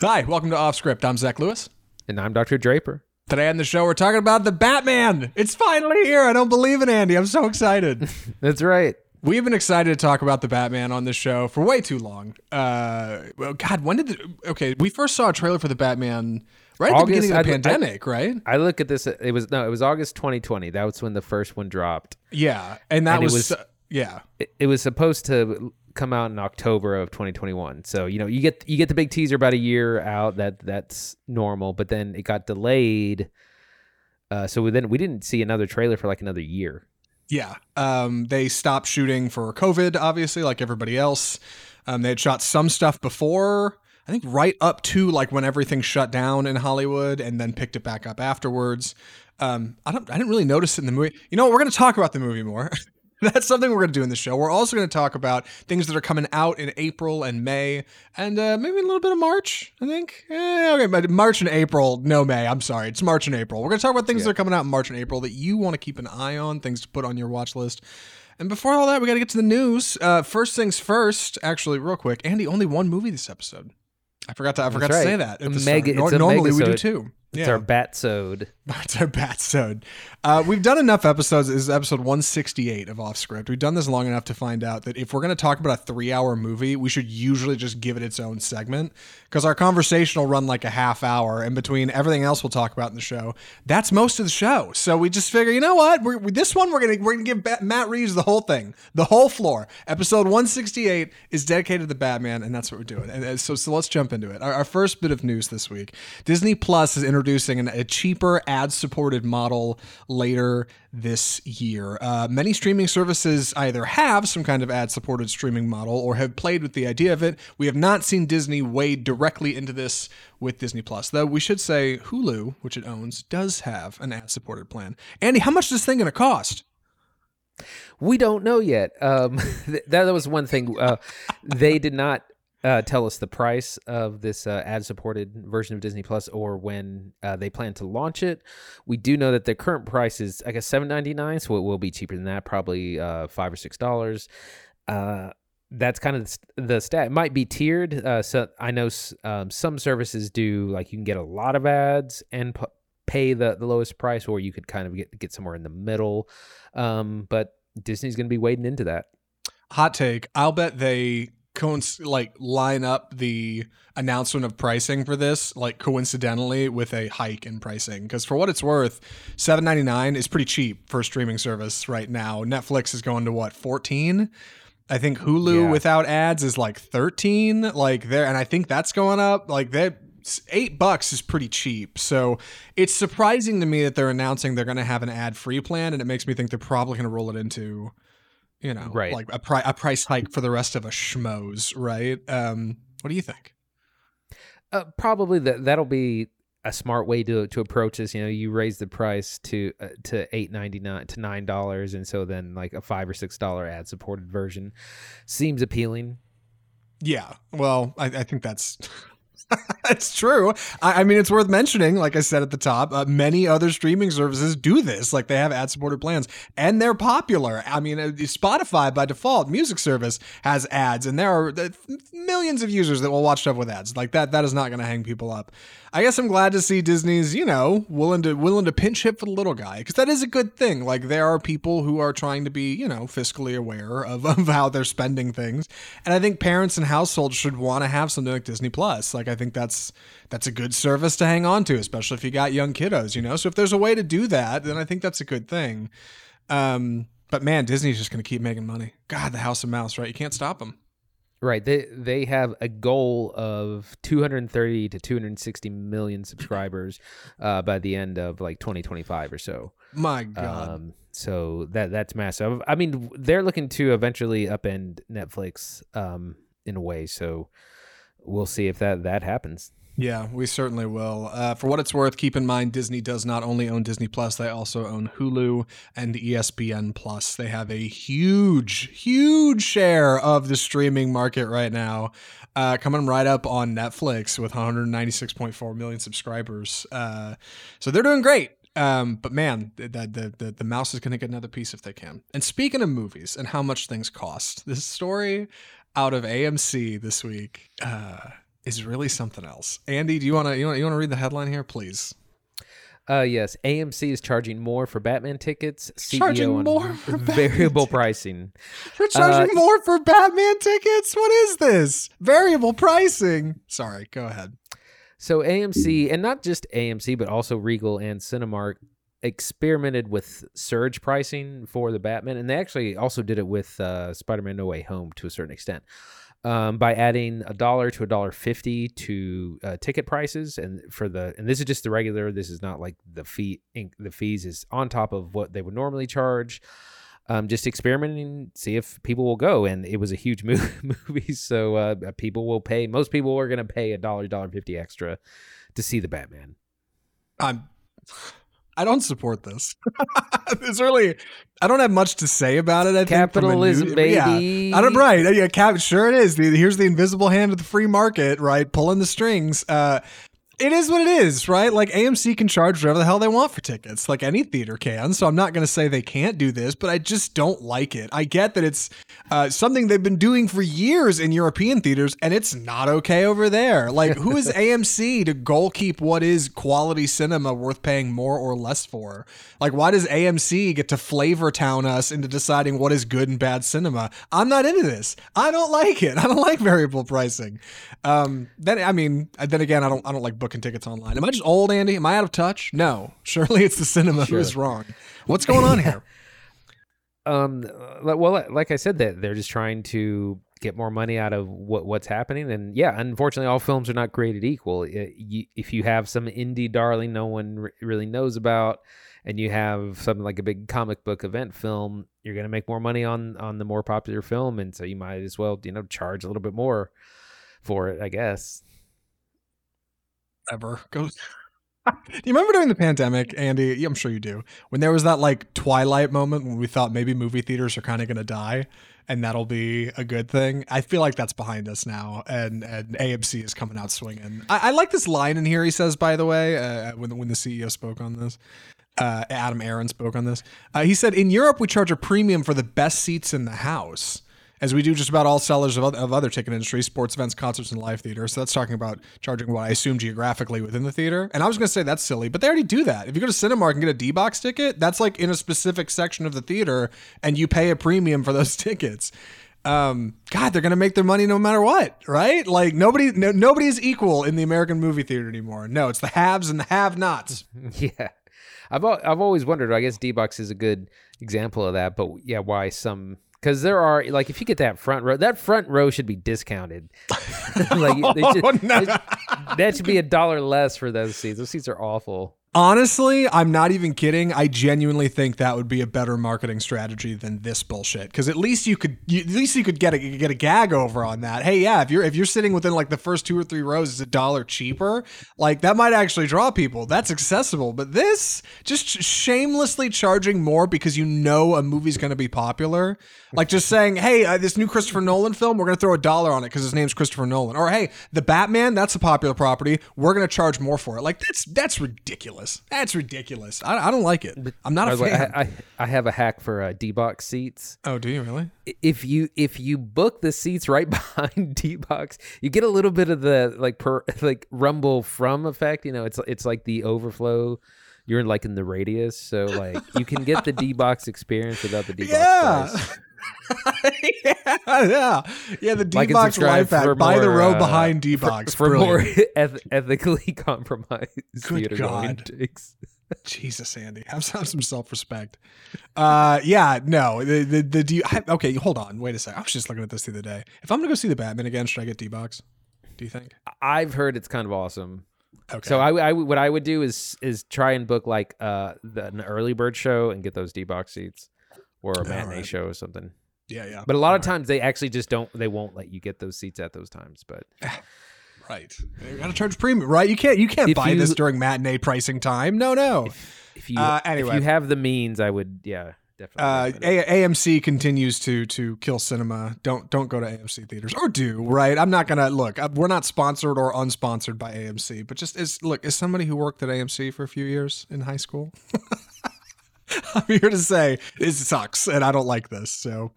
Hi, welcome to Off Script. I'm Zach Lewis. And I'm Dr. Draper. Today on the show, we're talking about The Batman. It's finally here. I don't believe it, Andy. I'm so excited. That's right. We've been excited to talk about The Batman on this show for way too long. We first saw a trailer for The Batman right at the beginning of the pandemic, right? I look at this. It was August 2020. That was when the first one dropped. Yeah. And it was. It was supposed to come out in October of 2021. So, you get the big teaser about a year out. That's normal, but then it got delayed. So then we didn't see another trailer for like another year. Yeah. They stopped shooting for COVID, obviously, like everybody else. They had shot some stuff before, I think right up to like when everything shut down in Hollywood, and then picked it back up afterwards. I didn't really notice it in the movie. You know what? We're going to talk about the movie more. That's something we're going to do in the show. We're also going to talk about things that are coming out in April and May, and maybe a little bit of March, I think. But March and April. No, May. I'm sorry. It's March and April. We're going to talk about things that are coming out in March and April that you want to keep an eye on, things to put on your watch list. And before all that, we got to get to the news. First things first, actually, real quick. Andy, only one movie this episode. I forgot to say that. Normally we do two. It's our Batsode. It's our Batsode. We've done enough episodes. This is episode 168 of Off Script. We've done this long enough to find out that if we're going to talk about a 3-hour movie, we should usually just give it its own segment, because our conversation will run like a half hour in between everything else we'll talk about in the show. That's most of the show. So we just figure, you know what? We're going to give Matt Reeves the whole thing, the whole floor. Episode 168 is dedicated to the Batman, and that's what we're doing. And so let's jump into it. Our first bit of news this week: Disney Plus is introducing a cheaper ad-supported model later this year. Many streaming services either have some kind of ad-supported streaming model or have played with the idea of it. We have not seen Disney wade directly into this with Disney Plus, though we should say Hulu, which it owns, does have an ad-supported plan. Andy, how much is this thing going to cost? We don't know yet. That was one thing. They did not tell us the price of this ad-supported version of Disney Plus, or when they plan to launch it. We do know that the current price is, I guess, $7.99, so it will be cheaper than that, probably $5 or $6. That's kind of the stat. It might be tiered. So I know some services do, like, you can get a lot of ads and pay the lowest price, or you could kind of get somewhere in the middle. But Disney's going to be wading into that. Hot take: I'll bet they line up the announcement of pricing for this, like, coincidentally with a hike in pricing, because for what it's worth, $7.99 is pretty cheap for a streaming service right now. Netflix is going to what, $14? I think Hulu without ads is like $13, like there, and I think that's going up. Like that, $8 is pretty cheap. So it's surprising to me that they're announcing they're going to have an ad-free plan, and it makes me think they're probably going to roll it into, like a price hike for the rest of a schmoes, right? What do you think? Probably that'll be a smart way to approach this. You raise the price to $8.99 to $9, and so then like a $5 or $6 ad supported version seems appealing. Yeah, well, I think that's. It's true. I mean, it's worth mentioning, like I said at the top, many other streaming services do this. Like, they have ad-supported plans, and they're popular. I mean, Spotify, by default, music service, has ads, and there are millions of users that will watch stuff with ads. Like, that is not going to hang people up. I guess I'm glad to see Disney's, willing to pinch hit for the little guy, because that is a good thing. Like, there are people who are trying to be, fiscally aware of how they're spending things. And I think parents and households should want to have something like Disney Plus. Like, I think that's a good service to hang on to, especially if you got young kiddos, So if there's a way to do that, then I think that's a good thing. But man, Disney's just going to keep making money. God, the House of Mouse, right? You can't stop them. Right. They have a goal of 230 to 260 million subscribers by the end of like 2025 or so. My God. So that's massive. I mean, they're looking to eventually upend Netflix in a way. So we'll see if that happens. Yeah, we certainly will. For what it's worth, keep in mind, Disney does not only own Disney Plus, they also own Hulu and ESPN Plus. They have a huge, huge share of the streaming market right now, coming right up on Netflix with 196.4 million subscribers. So they're doing great. But man, the mouse is going to get another piece if they can. And speaking of movies and how much things cost, this story out of AMC this week, is really something else. Andy, do you want to read the headline here, please? Yes, AMC is charging more for Batman tickets. CBO charging more for variable pricing. We're charging more for Batman tickets? What is this? Variable pricing. Sorry, go ahead. So AMC, and not just AMC, but also Regal and Cinemark, experimented with surge pricing for the Batman, and they actually also did it with Spider-Man No Way Home to a certain extent, by adding $1 to $1.50 to ticket prices. And for the, and this is just the regular, this is not like the fee, the fees is on top of what they would normally charge. Just experimenting, see if people will go. And it was a huge movie, so people will pay, most people are going to pay $1, $1.50 extra to see the Batman. I don't support this. It's really, I don't have much to say about it. I capitalism, think baby. Yeah, right. Yeah, sure it is. Here's the invisible hand of the free market, right? Pulling the strings. It is what it is, right? Like AMC can charge whatever the hell they want for tickets, like any theater can. So I'm not going to say they can't do this, but I just don't like it. I get that it's something they've been doing for years in European theaters, and it's not okay over there. Like, who is AMC to goalkeep what is quality cinema worth paying more or less for? Like, why does AMC get to flavor town us into deciding what is good and bad cinema? I'm not into this. I don't like it. I don't like variable pricing. Then again, I don't like booking tickets online. Am I just old, Andy? Am I out of touch? No, surely it's the cinema who's wrong. What's going on here? Well, like I said, that they're just trying to get more money out of what's happening. And yeah, unfortunately, all films are not created equal. If you have some indie darling no one really knows about, and you have something like a big comic book event film, you're going to make more money on the more popular film, and so you might as well charge a little bit more for it, I guess. Ever goes. Do you remember during the pandemic, Andy? I'm sure you do. When there was that like twilight moment when we thought maybe movie theaters are kind of going to die, and that'll be a good thing. I feel like that's behind us now, and AMC is coming out swinging. I like this line in here. He says, by the way, when the CEO spoke on this, Adam Aaron spoke on this. He said, in Europe, we charge a premium for the best seats in the house, as we do just about all sellers of other ticket industries, sports events, concerts, and live theater. So that's talking about charging what I assume geographically within the theater. And I was going to say that's silly, but they already do that. If you go to Cinemark and get a D-Box ticket, that's like in a specific section of the theater, and you pay a premium for those tickets. God, they're going to make their money no matter what, right? Like nobody is equal in the American movie theater anymore. No, it's the haves and the have-nots. Yeah. I've always wondered, I guess D-Box is a good example of that, but yeah, why some... Because there are, like, if you get that front row should be discounted. That should be $1 less for those seats. Those seats are awful. Honestly, I'm not even kidding. I genuinely think that would be a better marketing strategy than this bullshit. Because at least you could get a gag over on that. Hey, yeah, if you're sitting within like the first 2 or 3 rows, it's $1 cheaper. Like that might actually draw people. That's accessible. But this just shamelessly charging more because a movie's going to be popular. Like just saying, hey, this new Christopher Nolan film, we're going to throw $1 on it because his name's Christopher Nolan. Or hey, the Batman, that's a popular property. We're going to charge more for it. Like that's ridiculous. That's ridiculous. I don't like it. I'm not a fan. I have a hack for D-Box seats. Oh, do you really? If you book the seats right behind D-Box, you get a little bit of the like rumble from effect. It's like the overflow. You're like in the radius, so like you can get the D-Box experience without the D-Box price. yeah. The D-Box life hack. Buy the row behind D-Box for more ethically compromised. Good God, Jesus, Andy, have some self-respect. Yeah, no, okay, hold on, wait a sec. I was just looking at this the other day. If I'm gonna go see the Batman again, should I get D-Box? Do you think? I've heard it's kind of awesome. Okay. So what I would do is try and book like an early bird show and get those D-Box seats. Or a matinee show or something. Yeah. But a lot of times they actually just won't let you get those seats at those times. But right, you gotta charge premium, right? You can't buy this during matinee pricing time. No. If you have the means, I would. Yeah, definitely. AMC continues to kill cinema. Don't go to AMC theaters or do right. I'm not gonna look. We're not sponsored or unsponsored by AMC. But just as somebody who worked at AMC for a few years in high school. I'm here to say this sucks and I don't like this. So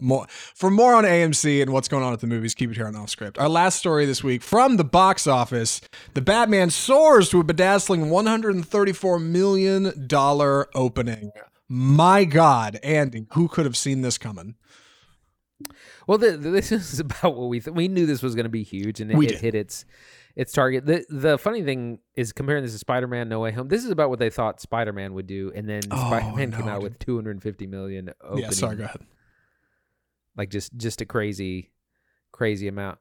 for more on AMC and what's going on at the movies, keep it here on Off Script. Our last story this week from the box office, The Batman soars to a bedazzling $134 million opening. My God, Andy, who could have seen this coming? Well, this is about what we knew this was going to be huge, and it hit its target. The funny thing is, comparing this to Spider-Man No Way Home, this is about what they thought Spider-Man would do, and then Spider-Man came out with $250 million opening. Yeah, sorry, go ahead. Like just a crazy amount.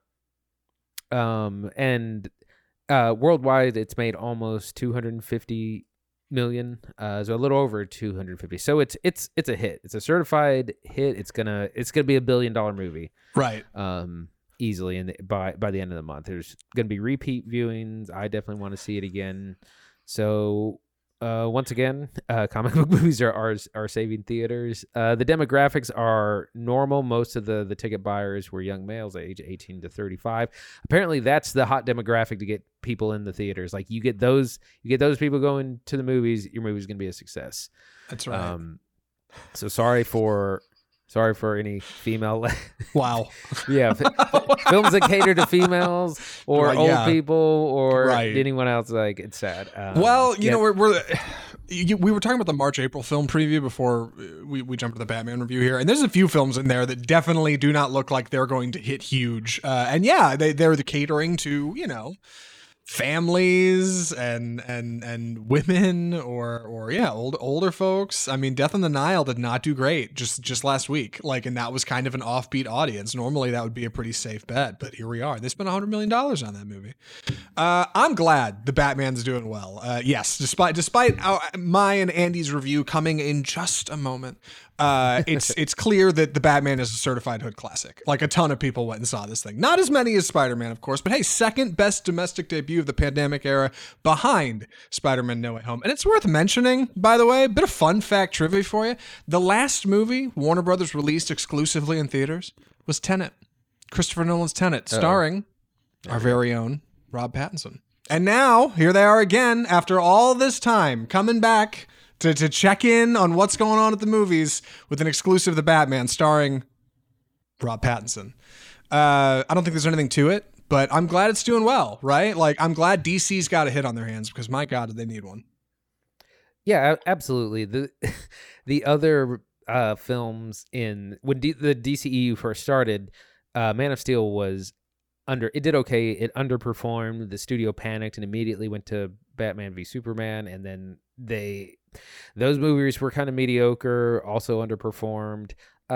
And worldwide, it's made almost $250 million, so a little over 250. So it's a hit. It's a certified hit. It's gonna be $1 billion movie, right? Easily, and by the end of the month, there's gonna be repeat viewings. I definitely want to see it again. So once again, comic book movies are saving theaters. The demographics are normal. Most of the ticket buyers were young males, age 18 to 35. Apparently, that's the hot demographic to get people in the theaters. Like you get those people going to the movies, your movie's gonna be a success. That's right. So sorry for any female. Wow. Yeah, films that cater to females or old people or anyone else. Like, it's sad. Well, you know, we were talking about the March-April film preview before we jumped to the Batman review here, and there's a few films in there that definitely do not look like they're going to hit huge. They're catering to, you know, families and women or older folks. I mean, Death on the Nile did not do great just last week. Like, and that was kind of an offbeat audience. Normally that would be a pretty safe bet, but here we are. They spent $100 million on that movie. I'm glad the Batman's doing well. Yes, despite my and Andy's review coming in just a moment. It's clear that the Batman is a certified hood classic. Like, a ton of people went and saw this thing. Not as many as Spider-Man, of course, but hey, second best domestic debut of the pandemic era behind Spider-Man No Way Home. And it's worth mentioning, by the way, a bit of fun fact trivia for you. The last movie Warner Brothers released exclusively in theaters was Tenet. Christopher Nolan's Tenet, starring our very own Rob Pattinson. And now, here they are again, after all this time, coming back to check in on what's going on at the movies with an exclusive The Batman starring Rob Pattinson. I don't think there's anything to it, but I'm glad it's doing well, right? Like, I'm glad DC's got a hit on their hands, because my God, did they need one. Yeah, absolutely. The other films when the DCEU first started, Man of Steel was it did okay. It underperformed. The studio panicked and immediately went to Batman v Superman, and then those movies were kind of mediocre, also underperformed.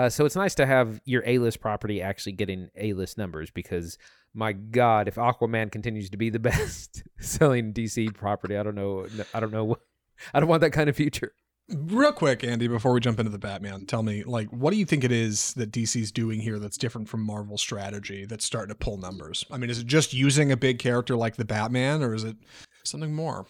So it's nice to have your A-list property actually getting A-list numbers, because my God, if Aquaman continues to be the best selling DC property, I don't know. I don't want that kind of future. Real quick, Andy, before we jump into the Batman, tell me, like, what do you think it is that DC's doing here that's different from Marvel's strategy that's starting to pull numbers? I mean, is it just using a big character like the Batman, or is it something more?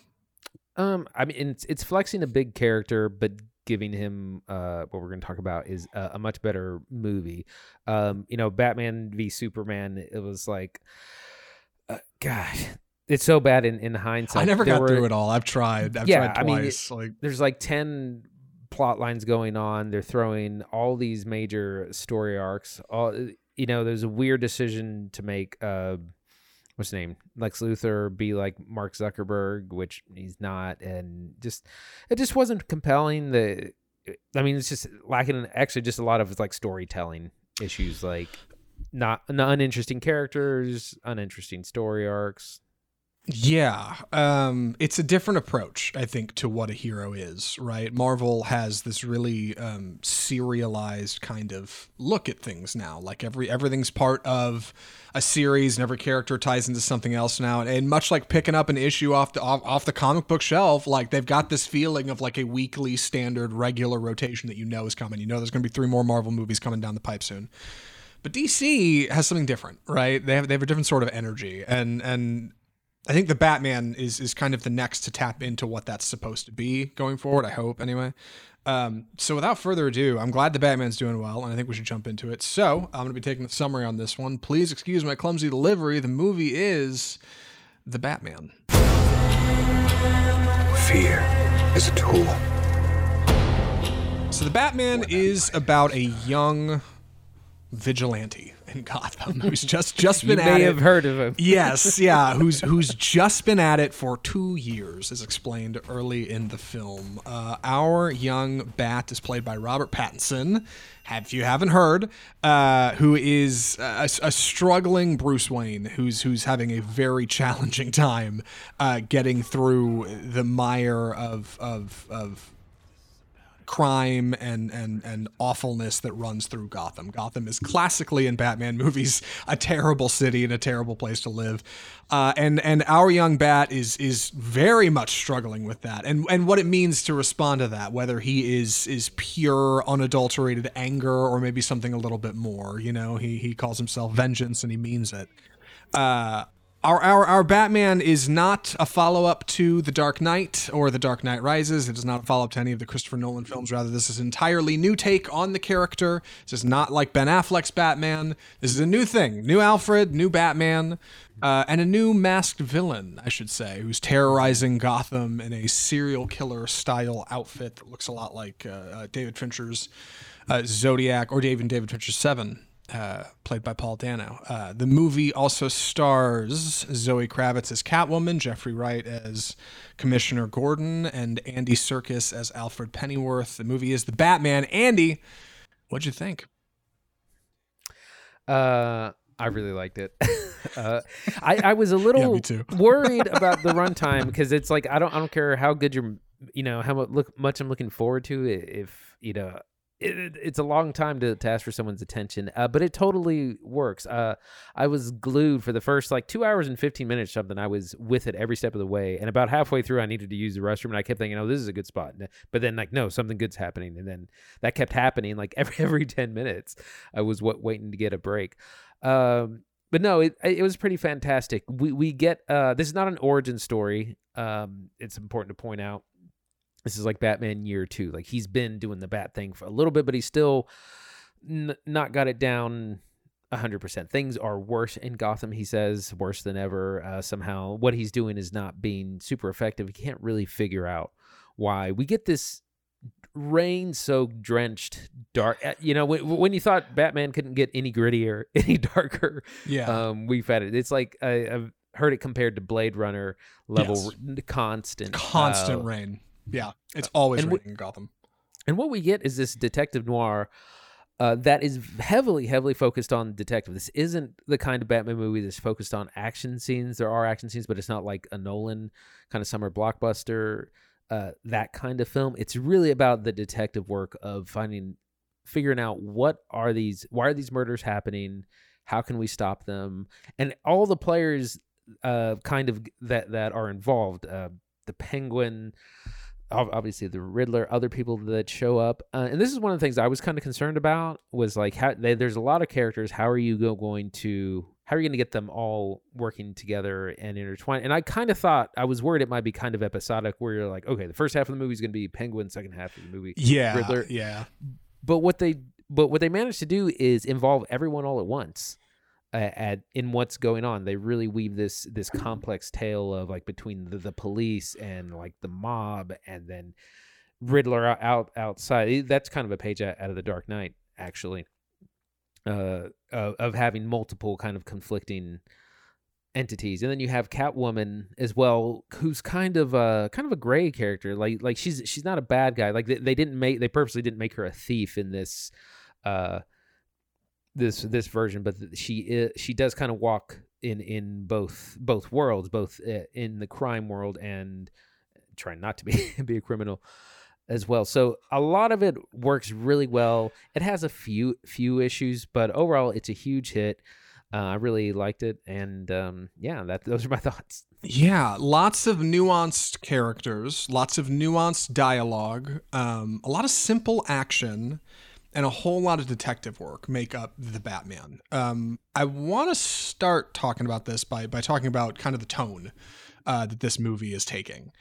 I mean, it's flexing a big character, but giving him what we're going to talk about is a much better movie. You know, Batman v Superman, it was like, gosh, it's so bad in hindsight. I never got through it all. I've tried. I've tried twice. I mean, there's like 10 plot lines going on. They're throwing all these major story arcs. You know, there's a weird decision to make. What's his name? Lex Luthor be like Mark Zuckerberg, which he's not, and it just wasn't compelling. It's just lacking. Actually, just a lot of like storytelling issues, like not uninteresting characters, uninteresting story arcs. Yeah, it's a different approach, I think, to what a hero is, right? Marvel has this really serialized kind of look at things now. Like, everything's part of a series, and every character ties into something else now. And much like picking up an issue off the comic book shelf, like, they've got this feeling of like a weekly standard regular rotation that you know is coming. You know there's going to be 3 more Marvel movies coming down the pipe soon. But DC has something different, right? They have a different sort of energy, and I think the Batman is kind of the next to tap into what that's supposed to be going forward. I hope, anyway. So without further ado, I'm glad the Batman's doing well, and I think we should jump into it. So I'm going to be taking the summary on this one. Please excuse my clumsy delivery. The movie is The Batman. Fear is a tool. So The Batman is about a young vigilante in Gotham who's just been at it. You may have heard of him. Yes, yeah, who's just been at it for 2 years, as explained early in the film. Our young Bat is played by Robert Pattinson, if you haven't heard, who is a struggling Bruce Wayne who's having a very challenging time getting through the mire of crime and awfulness that runs through Gotham. Gotham is classically in Batman movies a terrible city and a terrible place to live, and our young Bat is very much struggling with that and what it means to respond to that, whether he is pure unadulterated anger or maybe something a little bit more. You know, he calls himself Vengeance and he means it. Our Batman is not a follow-up to The Dark Knight or The Dark Knight Rises. It is not a follow-up to any of the Christopher Nolan films. Rather, this is an entirely new take on the character. This is not like Ben Affleck's Batman. This is a new thing. New Alfred, new Batman, and a new masked villain, I should say, who's terrorizing Gotham in a serial killer-style outfit that looks a lot like David Fincher's Zodiac or David Fincher's Seven. Played by Paul Dano. The movie also stars Zoe Kravitz as Catwoman, Jeffrey Wright as Commissioner Gordon, and Andy Serkis as Alfred Pennyworth. The movie is The Batman. Andy, what'd you think? I really liked it. I was a little worried about the runtime because it's like I don't care how good you're, you know, how much I'm looking forward to it, if you know. It's a long time to ask for someone's attention, but it totally works. I was glued for the first like 2 hours and 15 minutes something. I was with it every step of the way. And about halfway through, I needed to use the restroom. And I kept thinking, oh, this is a good spot. But then like, no, something good's happening. And then that kept happening. Like every 10 minutes, I was waiting to get a break. But no, it was pretty fantastic. We get this is not an origin story. It's important to point out. This is like Batman year two. Like he's been doing the bat thing for a little bit, but he's still not got it down 100%. Things are worse in Gotham, he says, worse than ever. Somehow what he's doing is not being super effective. He can't really figure out why. We get this rain-soaked, drenched, dark. You know, when you thought Batman couldn't get any grittier, any darker, yeah. We've had it. It's like I've heard it compared to Blade Runner level, yes. Constant rain. Yeah, it's always raining in Gotham. And what we get is this detective noir that is heavily, heavily focused on detective. This isn't the kind of Batman movie that's focused on action scenes. There are action scenes, but it's not like a Nolan kind of summer blockbuster, that kind of film. It's really about the detective work of figuring out why are these murders happening? How can we stop them? And all the players kind of that are involved, the Penguin, obviously the Riddler, other people that show up. And this is one of the things I was kind of concerned about was like, there's a lot of characters. How are you going to get them all working together and intertwined? And I kind of thought, I was worried it might be kind of episodic where you're like, okay, the first half of the movie is going to be Penguin, second half of the movie, yeah, Riddler. Yeah. But what they managed to do is involve everyone all at once. In what's going on, they really weave this complex tale of like between the police and like the mob, and then Riddler outside. That's kind of a page out of The Dark Knight, actually, of having multiple kind of conflicting entities. And then you have Catwoman as well, who's kind of a gray character. Like she's not a bad guy. Like they purposely didn't make her a thief in this. This version, but she does kind of walk in both worlds, both in the crime world and trying not to be a criminal as well. So a lot of it works really well. It has a few issues, but overall it's a huge hit. I really liked it, and those are my thoughts. Yeah, lots of nuanced characters, lots of nuanced dialogue, a lot of simple action. And a whole lot of detective work make up The Batman. I want to start talking about this by talking about kind of the tone that this movie is taking.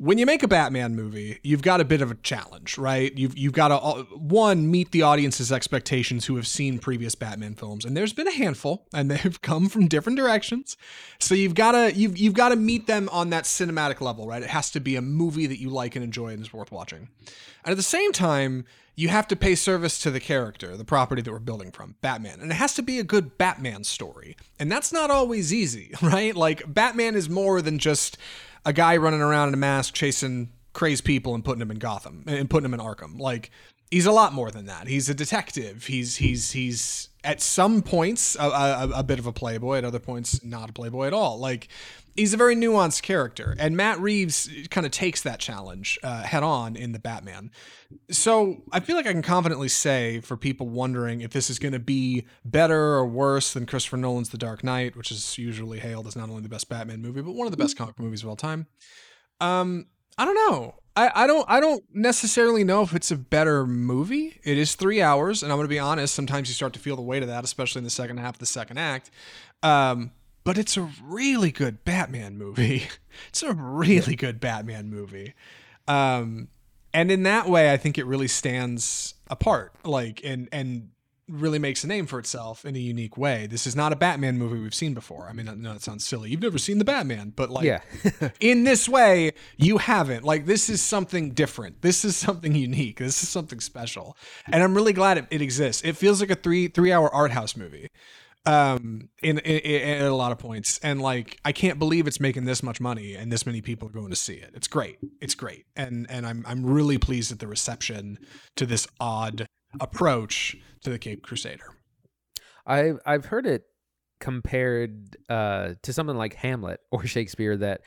When you make a Batman movie, you've got a bit of a challenge, right? You've got to, one, meet the audience's expectations who have seen previous Batman films, and there's been a handful, and they've come from different directions. So you've got to meet them on that cinematic level, right? It has to be a movie that you like and enjoy and is worth watching. And at the same time, you have to pay service to the character, the property that we're building from, Batman. And it has to be a good Batman story. And that's not always easy, right? Like, Batman is more than just a guy running around in a mask chasing crazed people and putting them in Gotham and putting them in Arkham. Like, he's a lot more than that. He's a detective. He's at some points a bit of a playboy, at other points not a playboy at all. Like, he's a very nuanced character, and Matt Reeves kind of takes that challenge head on in The Batman. So I feel like I can confidently say, for people wondering if this is going to be better or worse than Christopher Nolan's The Dark Knight, which is usually hailed as not only the best Batman movie, but one of the best comic movies of all time. I don't know. I don't necessarily know if it's a better movie. It is 3 hours. And I'm going to be honest. Sometimes you start to feel the weight of that, especially in the second half of the second act. But it's a really good Batman movie. It's a really good Batman movie. And in that way, I think it really stands apart, like, and really makes a name for itself in a unique way. This is not a Batman movie we've seen before. I mean, I know that sounds silly. You've never seen The Batman, but like, yeah. In this way, you haven't. Like, this is something different. This is something unique. This is something special. And I'm really glad it exists. It feels like a three hour art house movie. In a lot of points. And like, I can't believe it's making this much money and this many people are going to see it. It's great. It's great. And I'm really pleased at the reception to this odd approach to the Caped Crusader. I've heard it compared to something like Hamlet or Shakespeare, that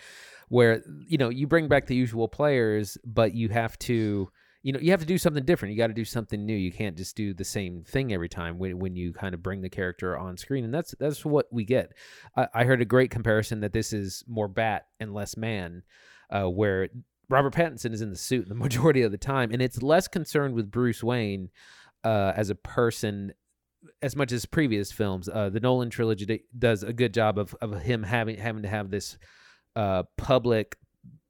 where, you know, you bring back the usual players, but you have to, you know, you have to do something different. You got to do something new. You can't just do the same thing every time when you kind of bring the character on screen. And that's what we get. I heard a great comparison that this is more bat and less man, where Robert Pattinson is in the suit the majority of the time. And it's less concerned with Bruce Wayne as a person as much as previous films. The Nolan trilogy does a good job of him having to have this public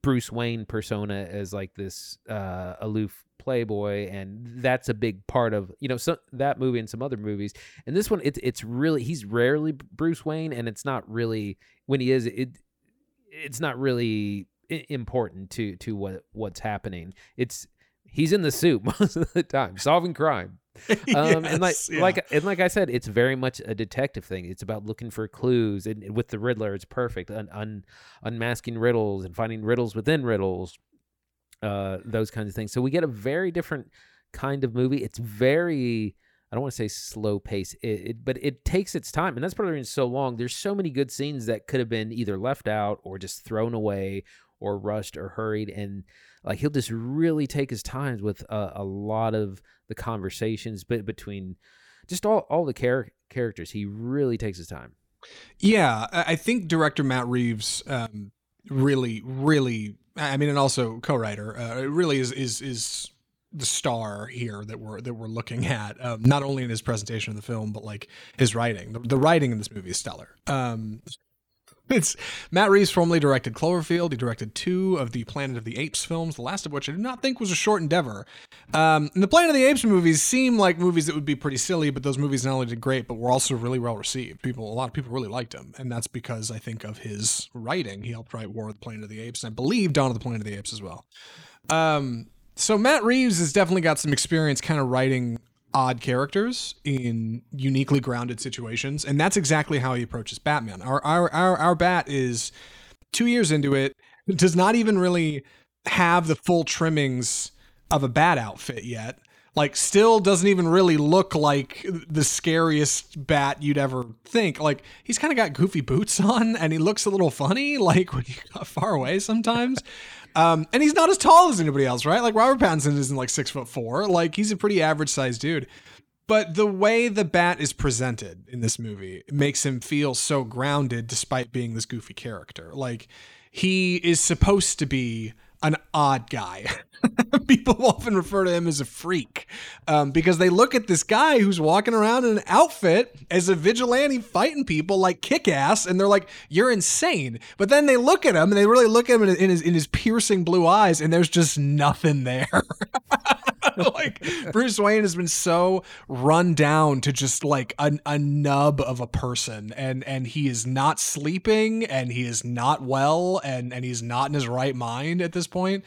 Bruce Wayne persona as like this aloof playboy, and that's a big part of, you know, so that movie and some other movies. And this one, it's really, he's rarely Bruce Wayne, and it's not really, when he is, it's not really important to what's happening. He's in the suit most of the time, solving crime. Like I said, it's very much a detective thing. It's about looking for clues, and with the Riddler, it's perfect. Unmasking riddles and finding riddles within riddles, those kinds of things. So we get a very different kind of movie. It's very, I don't want to say slow pace, but it takes its time, and that's probably been so long. There's so many good scenes that could have been either left out or just thrown away or rushed or hurried, and like, he'll just really take his time with a lot of the conversations, but between just all the characters, he really takes his time. Yeah, I think director Matt Reeves really, I mean, and also co-writer, really is the star here that we're looking at, not only in his presentation of the film, but like his writing. The writing in this movie is stellar. It's Matt Reeves formerly directed Cloverfield. He directed two of the Planet of the Apes films, the last of which I do not think was a short endeavor. And the Planet of the Apes movies seem like movies that would be pretty silly, but those movies not only did great, but were also really well received. A lot of people really liked him, and that's because I think of his writing. He helped write War of the Planet of the Apes, and I believe Dawn of the Planet of the Apes as well. So Matt Reeves has definitely got some experience kind of writing odd characters in uniquely grounded situations. And that's exactly how he approaches Batman. Our bat is 2 years into it, does not even really have the full trimmings of a bat outfit yet. Like, still doesn't even really look like the scariest bat you'd ever think. Like, he's kind of got goofy boots on, and he looks a little funny, like when you got far away sometimes. And he's not as tall as anybody else, right? Like, Robert Pattinson isn't like 6'4". Like, he's a pretty average sized dude. But the way the bat is presented in this movie makes him feel so grounded despite being this goofy character. Like, he is supposed to be an odd guy. People often refer to him as a freak because they look at this guy who's walking around in an outfit as a vigilante fighting people like Kick-Ass, and they're like, you're insane. But then they look at him and they really look at him in his piercing blue eyes, and there's just nothing there. Like, Bruce Wayne has been so run down to just like a nub of a person, and he is not sleeping, and he is not well, and he's not in his right mind at this point.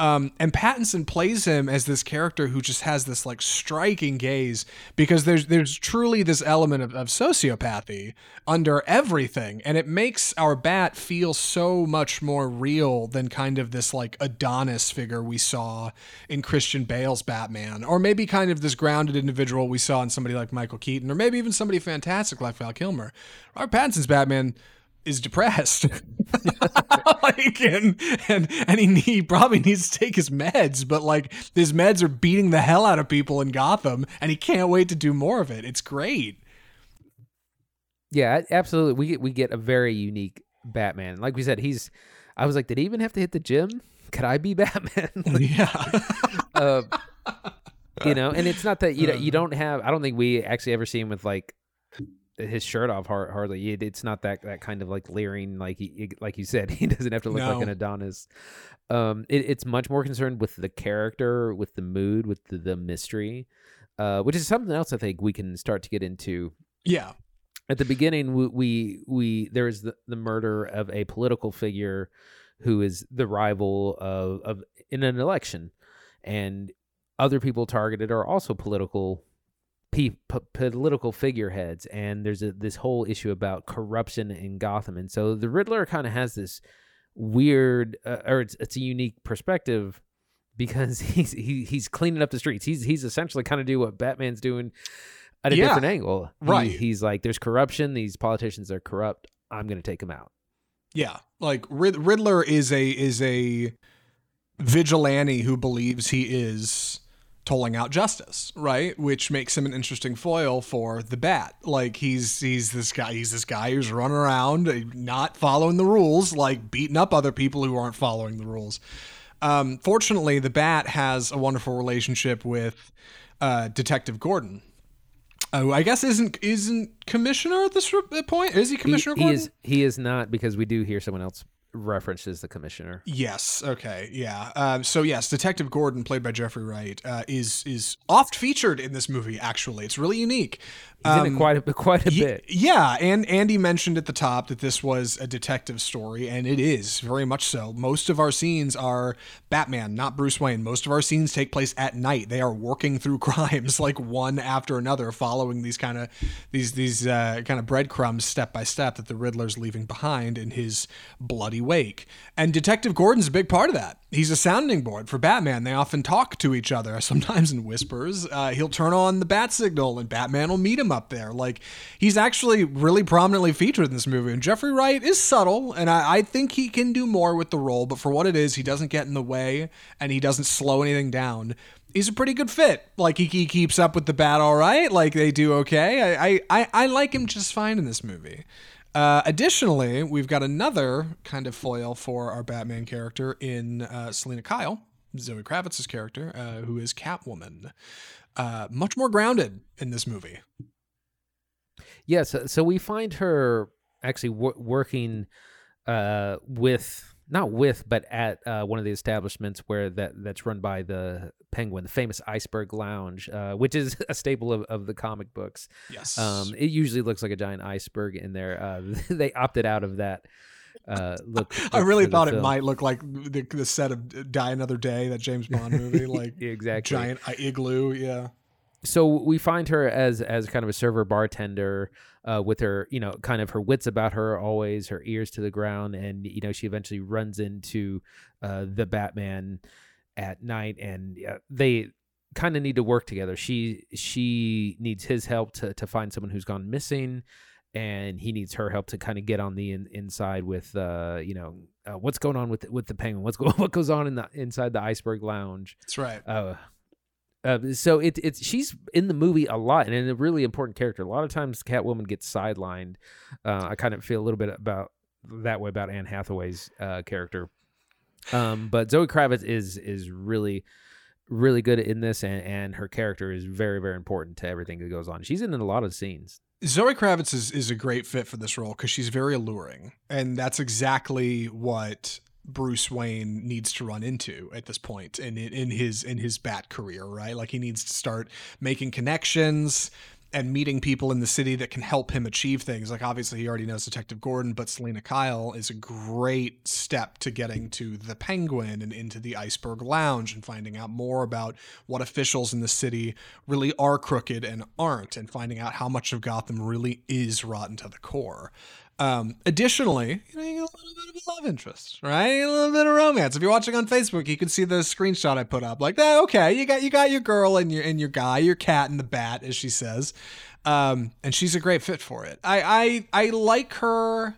And Pattinson plays him as this character who just has this like striking gaze, because there's truly this element of sociopathy under everything. And it makes our Bat feel so much more real than kind of this like Adonis figure we saw in Christian Bale's Batman, or maybe kind of this grounded individual we saw in somebody like Michael Keaton, or maybe even somebody fantastic like Val Kilmer. Robert Pattinson's Batman is depressed. Like, and he probably needs to take his meds, but like his meds are beating the hell out of people in Gotham, and he can't wait to do more of it. It's great. Yeah, absolutely. We get a very unique Batman. Like we said, I was like, did he even have to hit the gym? Could I be Batman? Yeah. You know, and it's not that, you don't have, I don't think we actually ever see him with like his shirt off hardly. It's not that kind of like leering, like he, like you said, he doesn't have to look like an Adonis. It's much more concerned with the character, with the mood, with the mystery, which is something else I think we can start to get into. Yeah. At the beginning, we there is the murder of a political figure who is the rival of in an election, and other people targeted are also political figureheads, and there's this whole issue about corruption in Gotham. And so the Riddler kind of has this weird, or it's a unique perspective, because he's cleaning up the streets. He's essentially kind of do what Batman's doing at a different angle. Right. He's like, there's corruption. These politicians are corrupt. I'm going to take them out. Yeah. Like Riddler is a vigilante who believes he is tolling out justice, right? Which makes him an interesting foil for the Bat. Like he's this guy who's running around not following the rules, like beating up other people who aren't following the rules. Fortunately, the Bat has a wonderful relationship with Detective Gordon, who I guess isn't commissioner at this point. Is he commissioner? He Gordon? He is not, because we do hear someone else references the commissioner. Yes. Okay. Yeah. So yes, Detective Gordon, played by Jeffrey Wright, is oft featured in this movie. Actually, it's really unique. He's in it quite a bit. Yeah. And Andy mentioned at the top that this was a detective story, and it is very much so. Most of our scenes are Batman, not Bruce Wayne. Most of our scenes take place at night. They are working through crimes like one after another, following these kind of breadcrumbs step by step that the Riddler's leaving behind in his bloody wake. And Detective Gordon's a big part of that. He's a sounding board for Batman. They often talk to each other, sometimes in whispers. He'll turn on the bat signal and Batman will meet him up there. Like, he's actually really prominently featured in this movie. And Jeffrey Wright is subtle, and I think he can do more with the role, but for what it is, he doesn't get in the way and he doesn't slow anything down. He's a pretty good fit. Like, he keeps up with the Bat all right. Like, they do okay. I like him just fine in this movie. Additionally, we've got another kind of foil for our Batman character in Selena Kyle, Zoe Kravitz's character, who is Catwoman. Much more grounded in this movie. Yeah, so we find her actually working at one of the establishments where that's run by the Penguin, the famous Iceberg Lounge, which is a staple of the comic books. Yes. It usually looks like a giant iceberg in there. They opted out of that look. I really thought it might look like the set of Die Another Day, that James Bond movie, like exactly. Giant igloo. Yeah. So we find her as kind of a server bartender, with her, kind of her wits about her always, her ears to the ground, and she eventually runs into the Batman at night, and they kind of need to work together. She needs his help to find someone who's gone missing, and he needs her help to kind of get on the inside with what's going on with the Penguin, what goes on inside the Iceberg Lounge. That's right. So it's she's in the movie a lot, and in a really important character. A lot of times Catwoman gets sidelined. I kind of feel a little bit about that way about Anne Hathaway's character. But Zoe Kravitz is really, really good in this, and her character is very, very important to everything that goes on. She's in a lot of scenes. Zoe Kravitz is a great fit for this role because she's very alluring, and that's exactly what Bruce Wayne needs to run into at this point in his Bat career, right? Like, he needs to start making connections and meeting people in the city that can help him achieve things. Like, obviously he already knows Detective Gordon, but Selina Kyle is a great step to getting to the Penguin and into the Iceberg Lounge and finding out more about what officials in the city really are crooked and aren't, and finding out how much of Gotham really is rotten to the core. Additionally, you get a little bit of love interest, right? A little bit of romance. If you're watching on Facebook, you can see the screenshot I put up. Like, oh, okay, you got your girl and your guy, your cat and the bat, as she says. And she's a great fit for it. I like her.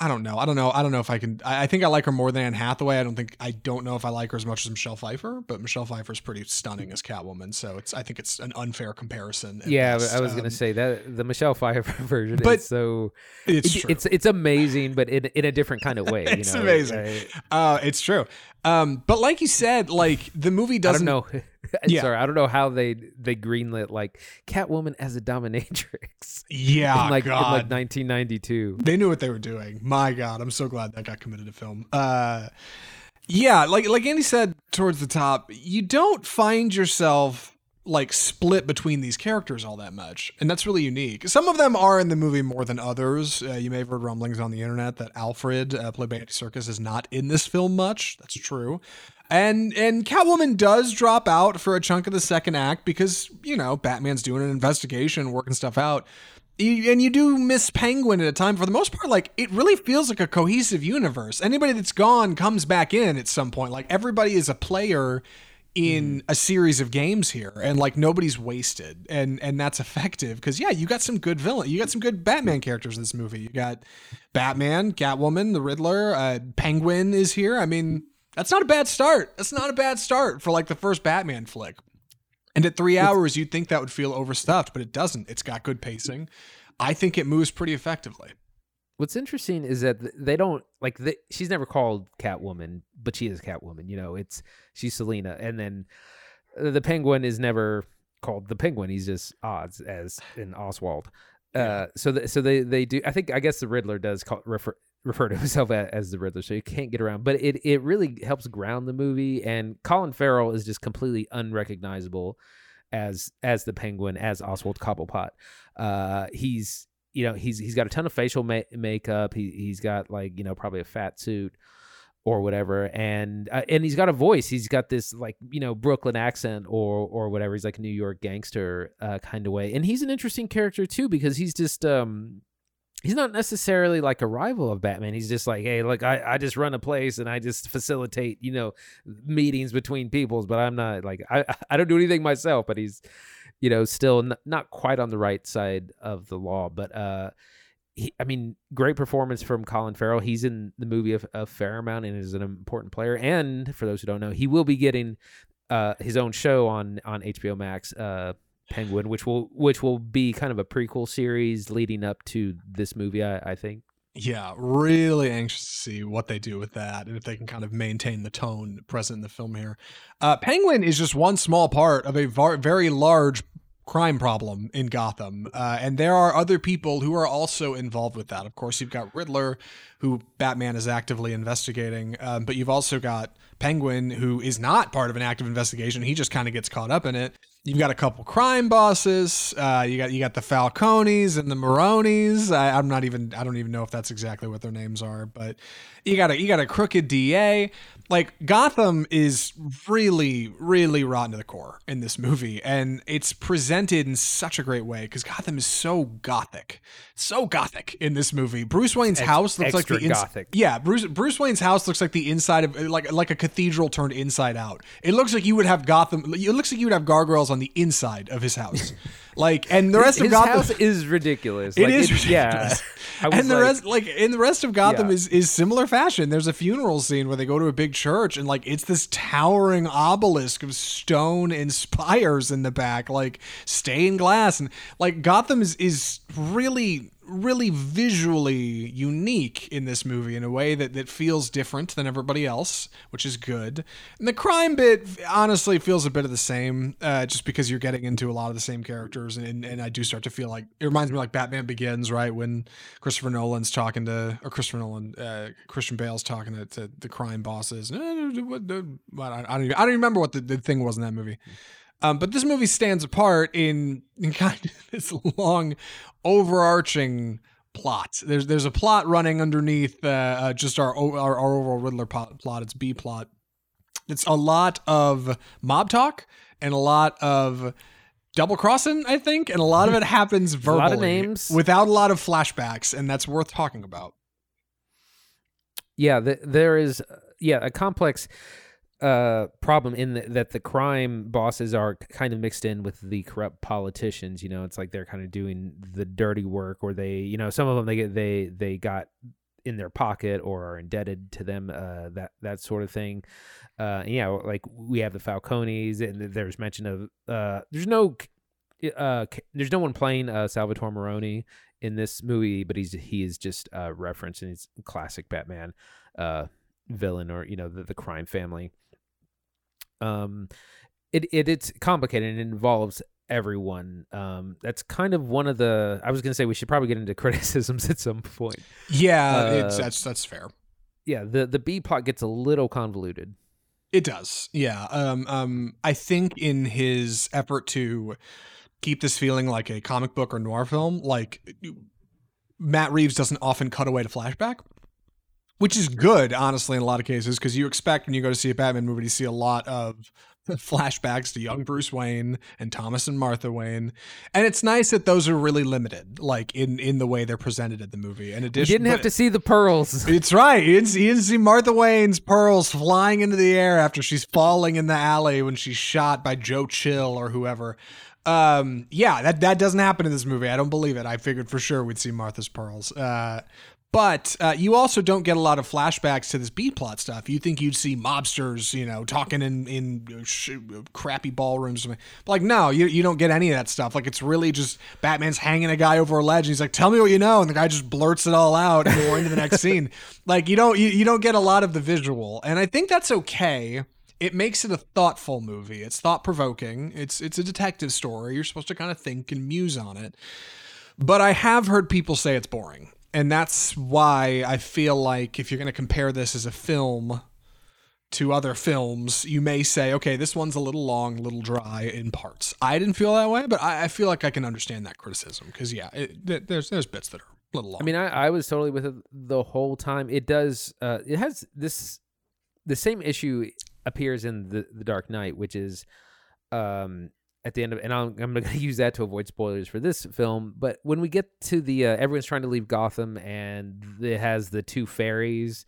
I think I like her more than Anne Hathaway. I don't know if I like her as much as Michelle Pfeiffer, but Michelle Pfeiffer's pretty stunning as Catwoman, so I think it's an unfair comparison. Yeah, best. I was going to say that the Michelle Pfeiffer version is so... It's amazing, but in a different kind of way. It's amazing. It's true. But like you said, like, the movie doesn't... I don't know. Yeah. Sorry, I don't know how they greenlit like Catwoman as a dominatrix. Yeah, in 1992. They knew what they were doing. My God, I'm so glad that got committed to film. Yeah, like Andy said towards the top, you don't find yourself like split between these characters all that much, and that's really unique. Some of them are in the movie more than others. You may have heard rumblings on the internet that Alfred, played by Andy Serkis, is not in this film much. That's true. And Catwoman does drop out for a chunk of the second act because, you know, Batman's doing an investigation, working stuff out. And you do miss Penguin at a time. For the most part, like, it really feels like a cohesive universe. Anybody that's gone comes back in at some point. Like, everybody is a player in a series of games here, and like, nobody's wasted, and that's effective because, yeah, you got some good villain, you got some good Batman characters in this movie. You got Batman, Catwoman, the Riddler, Penguin is here. I mean, that's not a bad start. That's not a bad start for like the first Batman flick. And at 3 hours, you'd think that would feel overstuffed, but it doesn't. It's got good pacing. I think it moves pretty effectively. What's interesting is that they don't like she's never called Catwoman, but she is Catwoman. You know, she's Selina. And then the Penguin is never called the Penguin. He's just Oz, as in Oswald. Yeah. So they do. I guess the Riddler does refer to himself as the Riddler, so you can't get around. But it really helps ground the movie. And Colin Farrell is just completely unrecognizable as the Penguin, as Oswald Cobblepot. He's got a ton of facial makeup. He's got like, you know, probably a fat suit or whatever, and he's got a voice. He's got this like, you know, Brooklyn accent or whatever. He's like a New York gangster kind of way, and he's an interesting character too because he's just he's not necessarily like a rival of Batman. He's just like, hey, look, I just run a place and I just facilitate, you know, meetings between peoples, but I'm not like I don't do anything myself. But he's, you know, still not quite on the right side of the law, but great performance from Colin Farrell. He's in the movie a fair amount and is an important player. And for those who don't know, he will be getting his own show on HBO Max, Penguin, which will be kind of a prequel series leading up to this movie, I think. Yeah, really anxious to see what they do with that and if they can kind of maintain the tone present in the film here. Penguin is just one small part of a very large crime problem in Gotham. And there are other people who are also involved with that. Of course, you've got Riddler, who Batman is actively investigating, but you've also got Penguin, who is not part of an active investigation. He just kind of gets caught up in it. You've got a couple crime bosses. You got the Falcones and the Maronis. I don't even know if that's exactly what their names are, but you got a crooked DA. Like, Gotham is really, really rotten to the core in this movie, and it's presented in such a great way because Gotham is so gothic in this movie. Bruce Wayne's house looks like the gothic. Yeah, Bruce Wayne's house looks like the inside of like a cathedral turned inside out. It looks like you would have Gotham. It looks like you would have gargoyles on the inside of his house. Like, and the rest of Gotham house is ridiculous. It is ridiculous. Yeah. And the rest of Gotham is similar fashion. There's a funeral scene where they go to a big church, and like, it's this towering obelisk of stone and spires in the back, like stained glass, and like, Gotham is really really visually unique in this movie in a way that feels different than everybody else, which is good. And the crime bit honestly feels a bit of the same, just because you're getting into a lot of the same characters. And I do start to feel like it reminds me like Batman Begins, right? When Christian Bale's talking to the crime bosses. I don't even remember what the thing was in that movie. But this movie stands apart in kind of this long, overarching plot. There's a plot running underneath just our overall Riddler plot. It's B plot. It's a lot of mob talk and a lot of double crossing, I think, and a lot of it happens verbally, a lot of names, without a lot of flashbacks, and that's worth talking about. Yeah, there is a complex problem in that the crime bosses are kind of mixed in with the corrupt politicians. You know, it's like they're kind of doing the dirty work, or they, you know, some of them they got in their pocket or are indebted to them, that sort of thing. Like we have the Falcones, and there's mention of there's no one playing Salvatore Maroni in this movie, but he is just referenced, and it's classic Batman villain, or, you know, the crime family. It's complicated and it involves everyone. That's kind of one of the, I was gonna say we should probably get into criticisms at some point. That's fair. Yeah, the B plot gets a little convoluted. It does, yeah. I think in his effort to keep this feeling like a comic book or noir film, like Matt Reeves doesn't often cut away to flashback, which is good, honestly, in a lot of cases, because you expect when you go to see a Batman movie to see a lot of flashbacks to young Bruce Wayne and Thomas and Martha Wayne. And it's nice that those are really limited, like in the way they're presented at the movie. In addition, you didn't have to see the pearls. It's right. You didn't see Martha Wayne's pearls flying into the air after she's falling in the alley when she's shot by Joe Chill or whoever. That doesn't happen in this movie. I don't believe it. I figured for sure we'd see Martha's pearls. But you also don't get a lot of flashbacks to this B-plot stuff. You think you'd see mobsters, you know, talking in crappy ballrooms. But like, no, you don't get any of that stuff. Like, it's really just Batman's hanging a guy over a ledge, and he's like, tell me what you know. And the guy just blurts it all out, and we're into the next scene. Like, you don't get a lot of the visual. And I think that's okay. It makes it a thoughtful movie. It's thought-provoking. It's a detective story. You're supposed to kind of think and muse on it. But I have heard people say it's boring. And that's why I feel like if you're going to compare this as a film to other films, you may say, okay, this one's a little long, a little dry in parts. I didn't feel that way, but I feel like I can understand that criticism because, yeah, there's bits that are a little long. I mean, I was totally with it the whole time. It does. It has this. The same issue appears in the Dark Knight, which is at the end of, and I'm going to use that to avoid spoilers for this film, but when we get to the everyone's trying to leave Gotham, and it has the two fairies,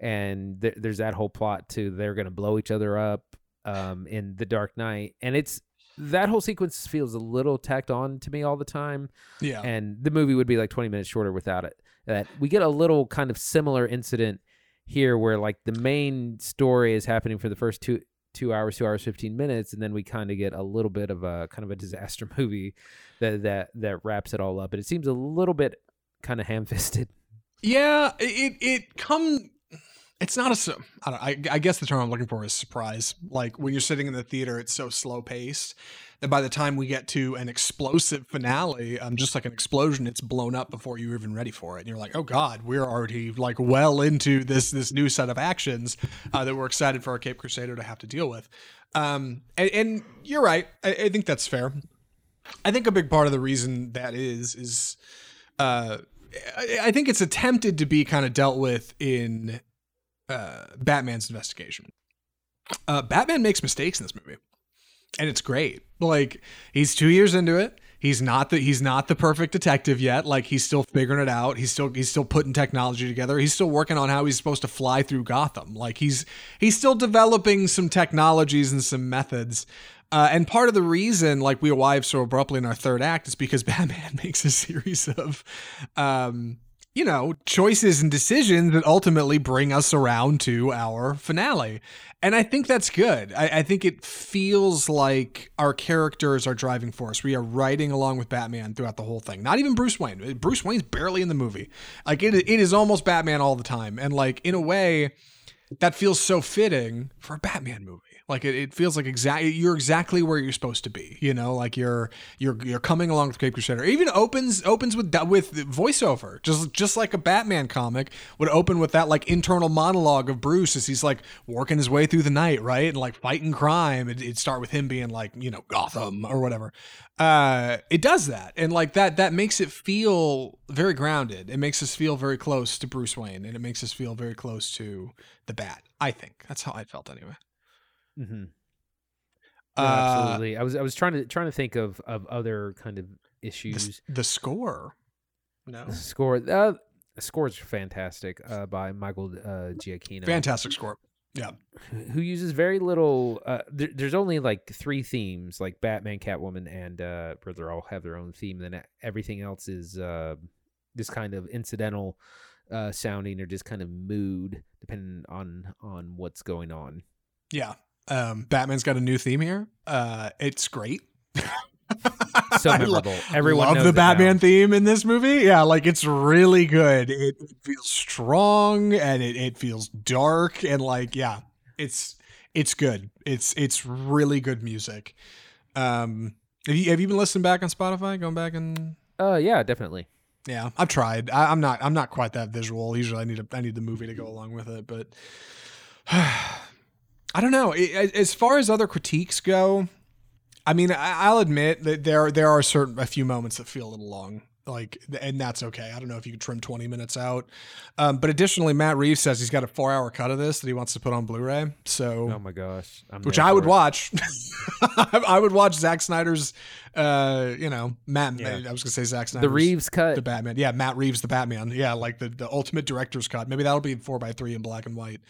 and there's that whole plot too. They're going to blow each other up in The Dark Knight, and it's that whole sequence feels a little tacked on to me all the time. Yeah, and the movie would be like 20 minutes shorter without it. That we get a little kind of similar incident here, where like the main story is happening for the first 2 hours, 15 minutes, and then we kind of get a little bit of a kind of a disaster movie that wraps it all up. But it seems a little bit kind of ham-fisted. Yeah, it's not a, I guess the term I'm looking for is surprise. Like when you're sitting in the theater, it's so slow paced that by the time we get to an explosive finale, just like an explosion, it's blown up before you're even ready for it. And you're like, oh God, we're already like well into this new set of actions that we're excited for our Cape Crusader to have to deal with. And you're right. I think that's fair. I think a big part of the reason that is I think it's attempted to be kind of dealt with in Batman's investigation. Batman makes mistakes in this movie, and it's great. Like, he's 2 years into it. He's not the perfect detective yet. Like, he's still figuring it out. He's still putting technology together. He's still working on how he's supposed to fly through Gotham. Like, he's still developing some technologies and some methods. And part of the reason, like, we arrive so abruptly in our third act is because Batman makes a series of you know, choices and decisions that ultimately bring us around to our finale. And I think that's good. I think it feels like our characters are driving force. We are riding along with Batman throughout the whole thing. Not even Bruce Wayne. Bruce Wayne's barely in the movie. Like, it is almost Batman all the time. And, like, in a way, that feels so fitting for a Batman movie. Like, it feels like you're exactly where you're supposed to be, you know, like you're coming along with Cape Crusader. It even opens with voiceover, just like a Batman comic would open with that, like, internal monologue of Bruce as he's, like, working his way through the night, right? And, like, fighting crime. It'd start with him being like, you know, Gotham or whatever. It does that. And, like, that makes it feel very grounded. It makes us feel very close to Bruce Wayne, and it makes us feel very close to the Bat. I think that's how I felt anyway. Mm-hmm. No, absolutely. I was trying to think of other kind of issues. The score. No. The score. The score's fantastic by Michael Giacchino. Fantastic score. Yeah. Who uses very little. There's only, like, three themes. Like, Batman, Catwoman, and Riddler all have their own theme. Then everything else is this kind of incidental sounding or just kind of mood, depending on what's going on. Yeah. Batman's got a new theme here. It's great. So memorable. Everyone love knows the Batman theme in this movie. Yeah, like, it's really good. It feels strong, and it feels dark, and, like, yeah, it's good. It's really good music. Have you been listening back on Spotify? Going back and yeah, definitely. Yeah, I've tried. I'm not quite that visual. Usually, I need the movie to go along with it, but. I don't know. As far as other critiques go, I mean, I'll admit that there are a few moments that feel a little long, like, and that's okay. I don't know if you could trim 20 minutes out. But additionally, Matt Reeves says he's got a 4-hour cut of this that he wants to put on Blu-ray. So, oh my gosh, which I would watch. I would watch Zack Snyder's, I was gonna say Zack Snyder's, the Reeves cut, the Batman. Yeah, Matt Reeves, the Batman. Yeah, like the ultimate director's cut. Maybe that'll be 4:3 in black and white.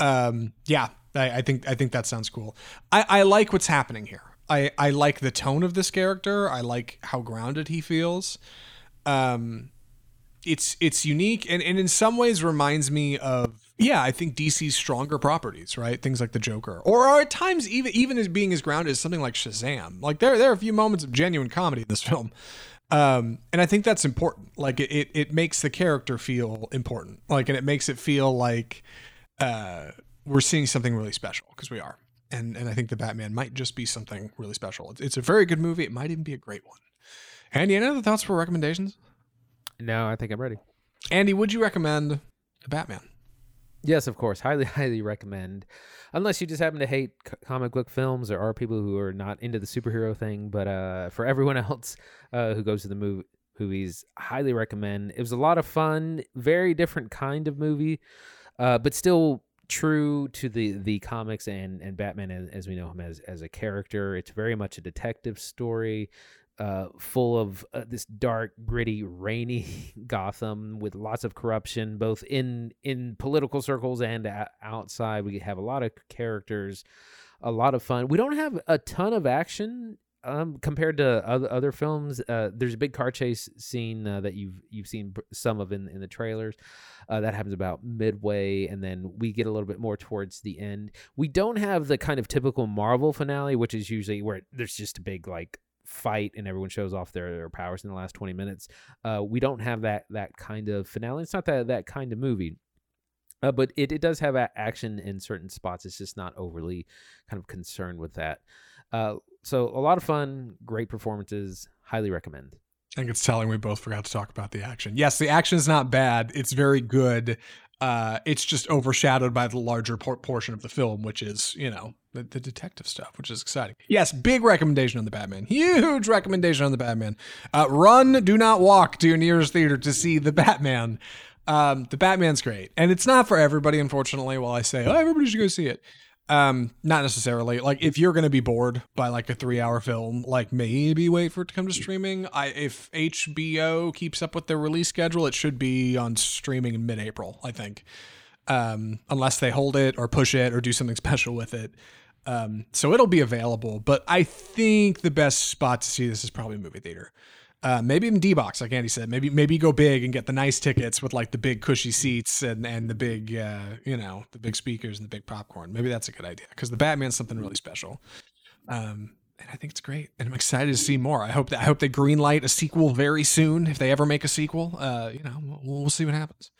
Yeah. I think that sounds cool. I like what's happening here. I like the tone of this character. I like how grounded he feels. It's unique and in some ways reminds me of, yeah, I think DC's stronger properties, right? Things like the Joker, or at times even as being as grounded as something like Shazam. Like there are a few moments of genuine comedy in this film. And I think that's important. Like it makes the character feel important. Like, and it makes it feel like, we're seeing something really special, because we are. And I think The Batman might just be something really special. It's a very good movie. It might even be a great one. Andy, any other thoughts for recommendations? No, I think I'm ready. Andy, would you recommend The Batman? Yes, of course. Highly, highly recommend. Unless you just happen to hate comic book films, there are people who are not into the superhero thing. But for everyone else who goes to the movies, highly recommend. It was a lot of fun. Very different kind of movie, but still true to the comics and Batman as we know him as a character. It's very much a detective story, full of this dark, gritty, rainy Gotham with lots of corruption, both in political circles and outside. We have a lot of characters, a lot of fun. We don't have a ton of action compared to other films. There's a big car chase scene that you've seen some of in the trailers. That happens about midway, and then we get a little bit more towards the end. We don't have the kind of typical Marvel finale, which is usually where there's just a big, like, fight and everyone shows off their powers in the last 20 minutes. We don't have that kind of finale. It's not that kind of movie. But it does have action in certain spots. It's just not overly kind of concerned with that. So a lot of fun, great performances, highly recommend. I think it's telling we both forgot to talk about the action. Yes, the action is not bad. It's very good. It's just overshadowed by the larger portion of the film, which is, you know, the detective stuff, which is exciting. Yes, big recommendation on The Batman. Huge recommendation on The Batman. Run, do not walk to your nearest theater to see The Batman. The Batman's great. And it's not for everybody, unfortunately, while I say, oh, everybody should go see it. Not necessarily. Like, if you're going to be bored by, like, a 3-hour film, like, maybe wait for it to come to streaming. If HBO keeps up with their release schedule, it should be on streaming in mid-April, I think. Unless they hold it or push it or do something special with it. So it'll be available, but I think the best spot to see this is probably a movie theater. Maybe even D-Box, like Andy said. Maybe go big and get the nice tickets with like the big cushy seats and the big, the big speakers and the big popcorn. Maybe that's a good idea because the Batman's something really special. And I think it's great, and I'm excited to see more. I hope they greenlight a sequel very soon if they ever make a sequel. We'll see what happens.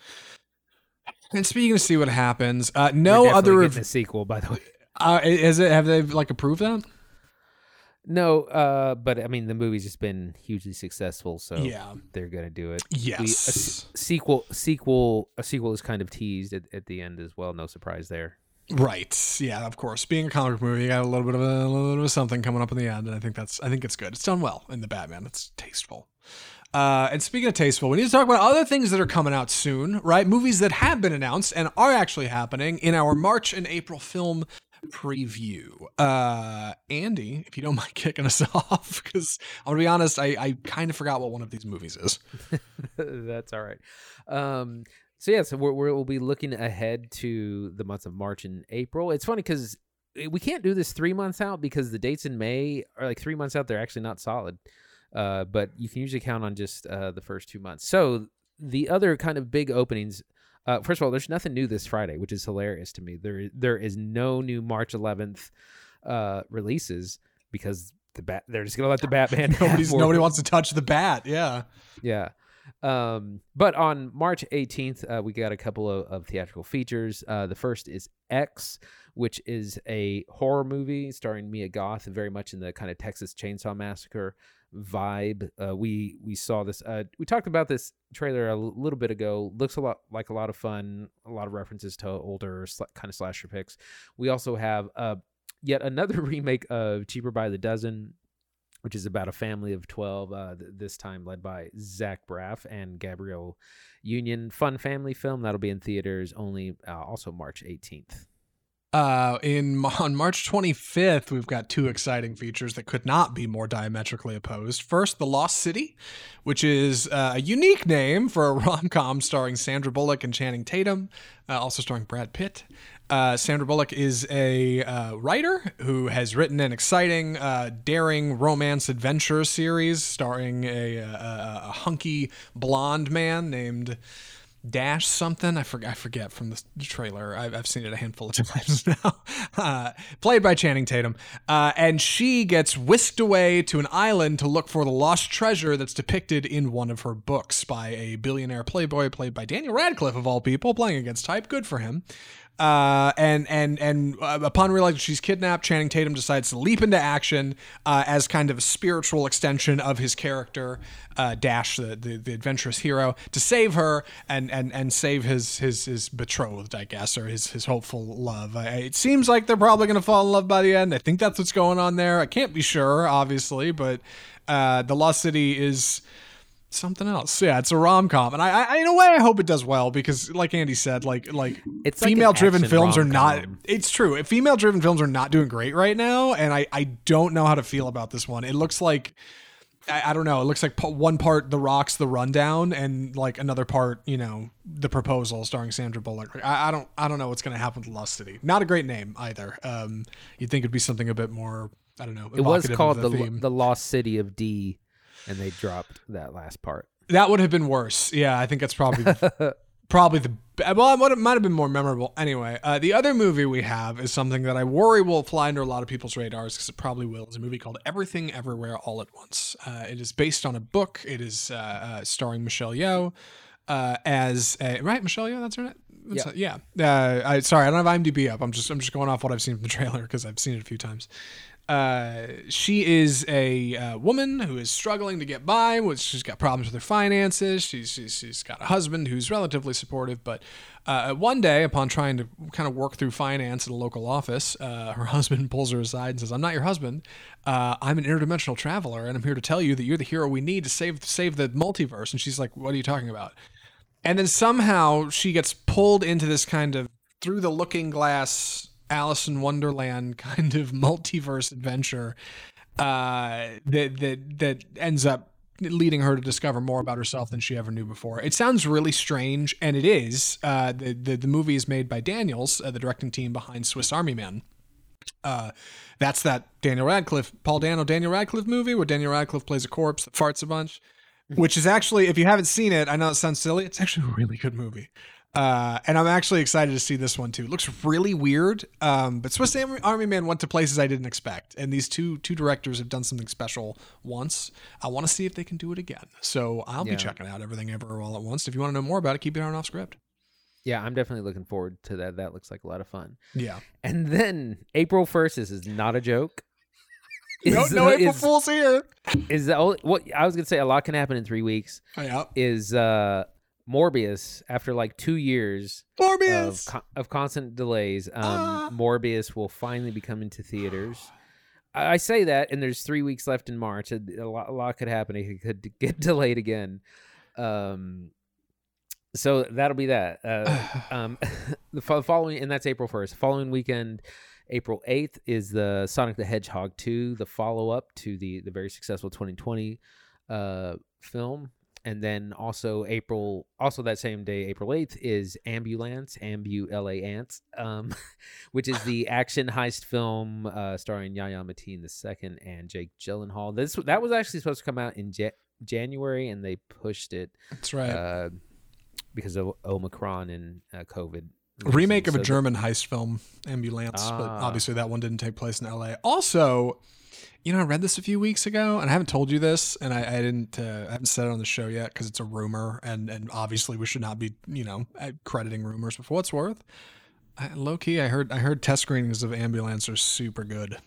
And speaking of see what happens, no we're other of the sequel, by the way. Is it? Have they like approved that? No, but I mean the movie's just been hugely successful, so yeah. They're gonna do it. Yes, a sequel is kind of teased at the end as well. No surprise there. Right. Yeah. Of course, being a comic book movie, you got a little bit of something coming up in the end, and I think it's good. It's done well in the Batman. It's tasteful. And speaking of tasteful, we need to talk about other things that are coming out soon, right? Movies that have been announced and are actually happening in our March and April film preview. Andy, if you don't mind kicking us off, because I'll be honest, I kind of forgot what one of these movies is. That's all right. So we'll be looking ahead to the months of March and April. It's funny because we can't do this 3 months out because the dates in May are like 3 months out. They're actually not solid, but you can usually count on just the first 2 months. So the other kind of big openings. First of all, there's nothing new this Friday, which is hilarious to me. There is no new March 11th releases because they're just going to let the Batman. Nobody wants to touch the bat. Yeah. Yeah. But on March 18th, we got a couple of theatrical features. The first is X, which is a horror movie starring Mia Goth, very much in the kind of Texas Chainsaw Massacre vibe. We saw this. We talked about this trailer a little bit ago. Looks a lot of fun. A lot of references to older kind of slasher picks. We also have yet another remake of Cheaper by the Dozen, which is about a family of 12, this time led by Zach Braff and Gabrielle Union. Fun family film that'll be in theaters only. Also March 18th. On March 25th, we've got two exciting features that could not be more diametrically opposed. First, The Lost City, which is a unique name for a rom-com starring Sandra Bullock and Channing Tatum, also starring Brad Pitt. Sandra Bullock is a writer who has written an exciting, daring romance adventure series starring a hunky blonde man named Dash something. I forget from the trailer. I've seen it a handful of times now. Played by Channing Tatum. And she gets whisked away to an island to look for the lost treasure that's depicted in one of her books by a billionaire playboy played by Daniel Radcliffe, of all people, playing against type. Good for him. And upon realizing she's kidnapped, Channing Tatum decides to leap into action as kind of a spiritual extension of his character, Dash, the adventurous hero, to save her and save his betrothed, I guess, or his hopeful love. It seems like they're probably going to fall in love by the end. I think that's what's going on there. I can't be sure, obviously, but The Lost City is something else. Yeah, it's a rom-com, and I in a way I hope it does well because, like Andy said, like it's female driven films rom-com. Are not it's true, female driven films are not doing great right now, and I don't know how to feel about this one. It looks like I don't know, it looks like one part The Rock's The Rundown and like another part, The Proposal starring Sandra Bullock. I don't know what's going to happen with Lost City. Not a great name either. You'd think it'd be something a bit more, I don't know, it was called the Lost City of D, and they dropped that last part. That would have been worse. Yeah, I think that's it might have been more memorable. Anyway, the other movie we have is something that I worry will fly under a lot of people's radars, because it probably will. It's a movie called Everything Everywhere All at Once. It is based on a book. It is starring Michelle Yeoh as a... Right, Michelle Yeoh, that's her name? That's yeah. I don't have IMDb up. I'm just going off what I've seen from the trailer, because I've seen it a few times. She is a woman who is struggling to get by. She's got problems with her finances. She's got a husband who's relatively supportive, but one day, upon trying to kind of work through finance at a local office, her husband pulls her aside and says, "I'm not your husband. I'm an interdimensional traveler, and I'm here to tell you that you're the hero we need to save the multiverse." And she's like, "What are you talking about?" And then somehow she gets pulled into this kind of through the looking glass Alice in Wonderland kind of multiverse adventure that ends up leading her to discover more about herself than she ever knew before. It sounds really strange, and it is. The movie is made by Daniels, the directing team behind Swiss Army Man. That's that Daniel Radcliffe, Paul Dano, Daniel Radcliffe movie where Daniel Radcliffe plays a corpse that farts a bunch, which is actually, if you haven't seen it, I know it sounds silly, it's actually a really good movie. And I'm actually excited to see this one too. It looks really weird. But Swiss Army Man went to places I didn't expect. And these two directors have done something special once. I want to see if they can do it again. So I'll be checking out Everything Everywhere All at Once. If you want to know more about it, keep your eye on Off Script. Yeah, I'm definitely looking forward to that. That looks like a lot of fun. Yeah. And then April 1st is not a joke. April Fool's here. Is the only, what I was going to say, a lot can happen in 3 weeks. Oh, yeah. Is Morbius, after like 2 years of constant delays, Morbius will finally be coming to theaters. I say that, and there's 3 weeks left in March. A lot could happen. It could get delayed again. So that'll be that. The following, and that's April 1st. The following weekend, April 8th, is the Sonic the Hedgehog 2, the follow-up to the very successful 2020 film. And then also that same day, April 8th, is Ambulance, Ambulance, which is the action heist film starring Yahya Mateen II and Jake Gyllenhaal. That was actually supposed to come out in January, and they pushed it. That's right. Because of Omicron and COVID. Remake of a German heist film, Ambulance, but obviously that one didn't take place in LA. Also, you know, I read this a few weeks ago, and I haven't told you this, and I haven't said it on the show yet because it's a rumor, and obviously we should not be, you know, crediting rumors for what's worth. I heard test screenings of Ambulance are super good,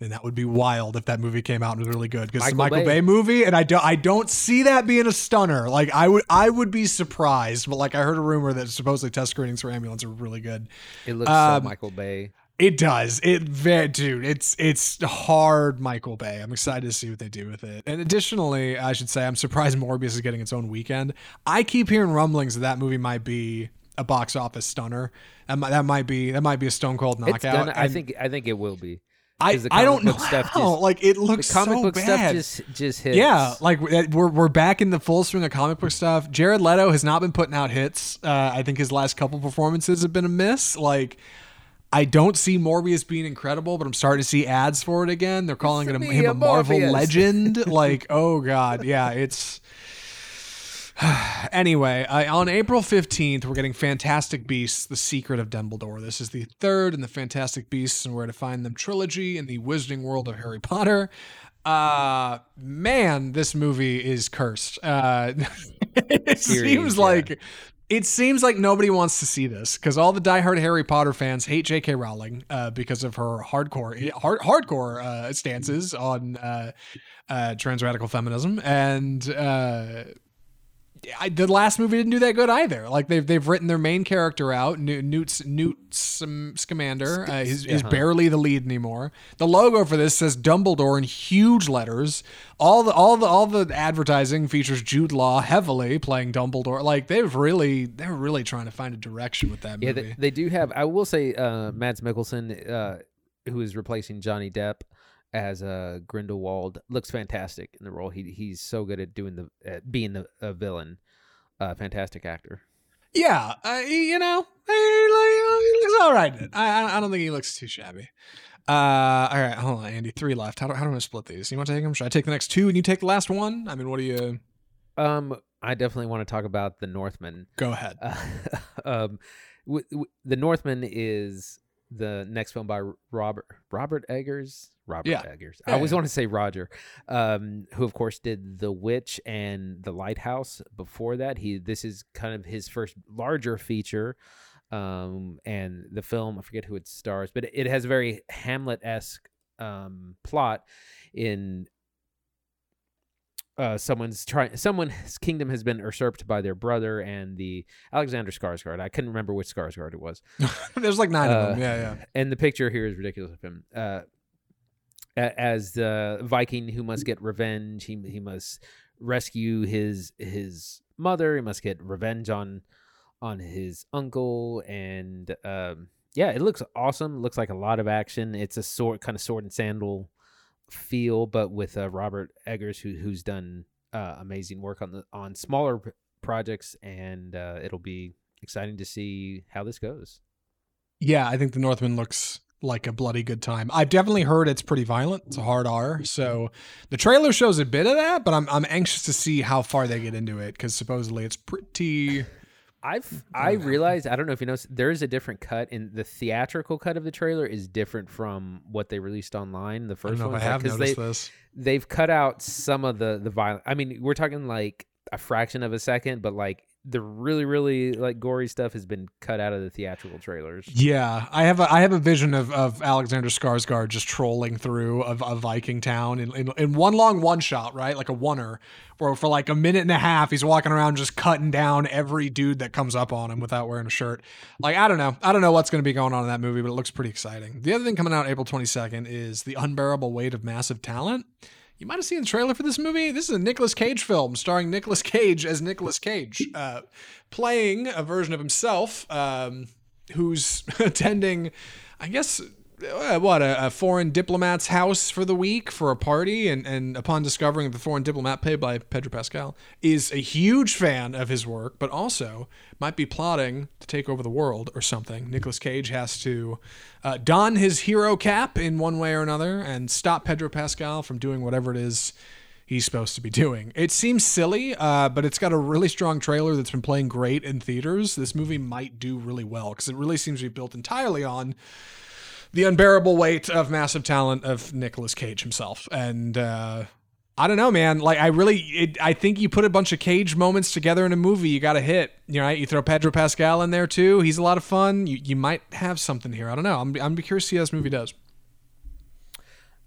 and that would be wild if that movie came out and was really good, because it's a Michael Bay movie, and I don't see that being a stunner. Like I would be surprised, but like I heard a rumor that supposedly test screenings for Ambulance are really good. It looks so Michael Bay. It does. Dude, it's hard Michael Bay. I'm excited to see what they do with it. And additionally, I should say, I'm surprised Morbius is getting its own weekend. I keep hearing rumblings that movie might be a box office stunner. That might be a stone cold knockout. I think it will be. I don't know how. Like, it looks so bad. The comic book stuff just hits. Yeah, like we're back in the full swing of comic book stuff. Jared Leto has not been putting out hits. I think his last couple performances have been a miss. Like, I don't see Morbius being incredible, but I'm starting to see ads for it again. They're calling him a Marvel legend. Like, oh God. Yeah, it's... Anyway, on April 15th, we're getting Fantastic Beasts, The Secret of Dumbledore. This is the third in the Fantastic Beasts and Where to Find Them trilogy in the Wizarding World of Harry Potter. Man, this movie is cursed. It seems like nobody wants to see this because all the diehard Harry Potter fans hate J.K. Rowling because of her hardcore stances on trans radical feminism. And the last movie didn't do that good either. Like they've written their main character out, Newt Scamander, is barely the lead anymore. The logo for this says Dumbledore in huge letters. All the advertising features Jude Law heavily playing Dumbledore. Like they're really trying to find a direction with that movie. Yeah, they do have. I will say, Mads Mikkelsen, who is replacing Johnny Depp as Grindelwald, looks fantastic in the role. He's so good at being a villain. Fantastic actor. Yeah, he looks all right. I don't think he looks too shabby. All right, hold on, Andy. 3 left. How do I split these? You want to take them? Should I take the next 2 and you take the last one? I mean, what do you? I definitely want to talk about The Northman. Go ahead. The Northman is the next film by Robert Eggers. Eggers. I always want to say Roger, who of course did The Witch and The Lighthouse. Before that, this is kind of his first larger feature, and the film, I forget who it stars, but it has a very Hamlet-esque plot in someone's kingdom has been usurped by their brother and the Alexander Skarsgård. I couldn't remember which Skarsgård it was. There's like 9 of them. Yeah. And the picture here is ridiculous of him. As the Viking who must get revenge, he must rescue his mother. He must get revenge on his uncle, and it looks awesome. It looks like a lot of action. It's a kind of sword and sandal feel, but with Robert Eggers, who's done amazing work on smaller projects, and it'll be exciting to see how this goes. Yeah, I think The Northman looks like a bloody good time. I've definitely heard it's pretty violent. It's a hard R. So the trailer shows a bit of that, but I'm anxious to see how far they get into it because supposedly it's pretty... I realized, I don't know if you noticed, there is a different cut, and the theatrical cut of the trailer is different from what they released online. The first one, I have noticed this. They've cut out some of the violence. I mean, we're talking like a fraction of a second, but like the really, really like gory stuff has been cut out of the theatrical trailers. Yeah, I have a vision of Alexander Skarsgård just trolling through a Viking town in one long one shot, right? Like a oneer, where for like a minute and a half he's walking around just cutting down every dude that comes up on him without wearing a shirt. Like I don't know what's going to be going on in that movie, but it looks pretty exciting. The other thing coming out April 22nd is The Unbearable Weight of Massive Talent. You might have seen the trailer for this movie. This is a Nicolas Cage film starring Nicolas Cage as Nicolas Cage, playing a version of himself who's attending, I guess, a foreign diplomat's house for the week for a party. And upon discovering the foreign diplomat, played by Pedro Pascal, is a huge fan of his work, but also might be plotting to take over the world or something. Nicolas Cage has to... don his hero cap in one way or another and stop Pedro Pascal from doing whatever it is he's supposed to be doing. It seems silly, but it's got a really strong trailer that's been playing great in theaters. This movie might do really well because it really seems to be built entirely on the unbearable weight of massive talent of Nicolas Cage himself. And I don't know, man. Like I think you put a bunch of Cage moments together in a movie, you got to hit. You know, you throw Pedro Pascal in there too. He's a lot of fun. You might have something here. I don't know. I'm curious to see how this movie does.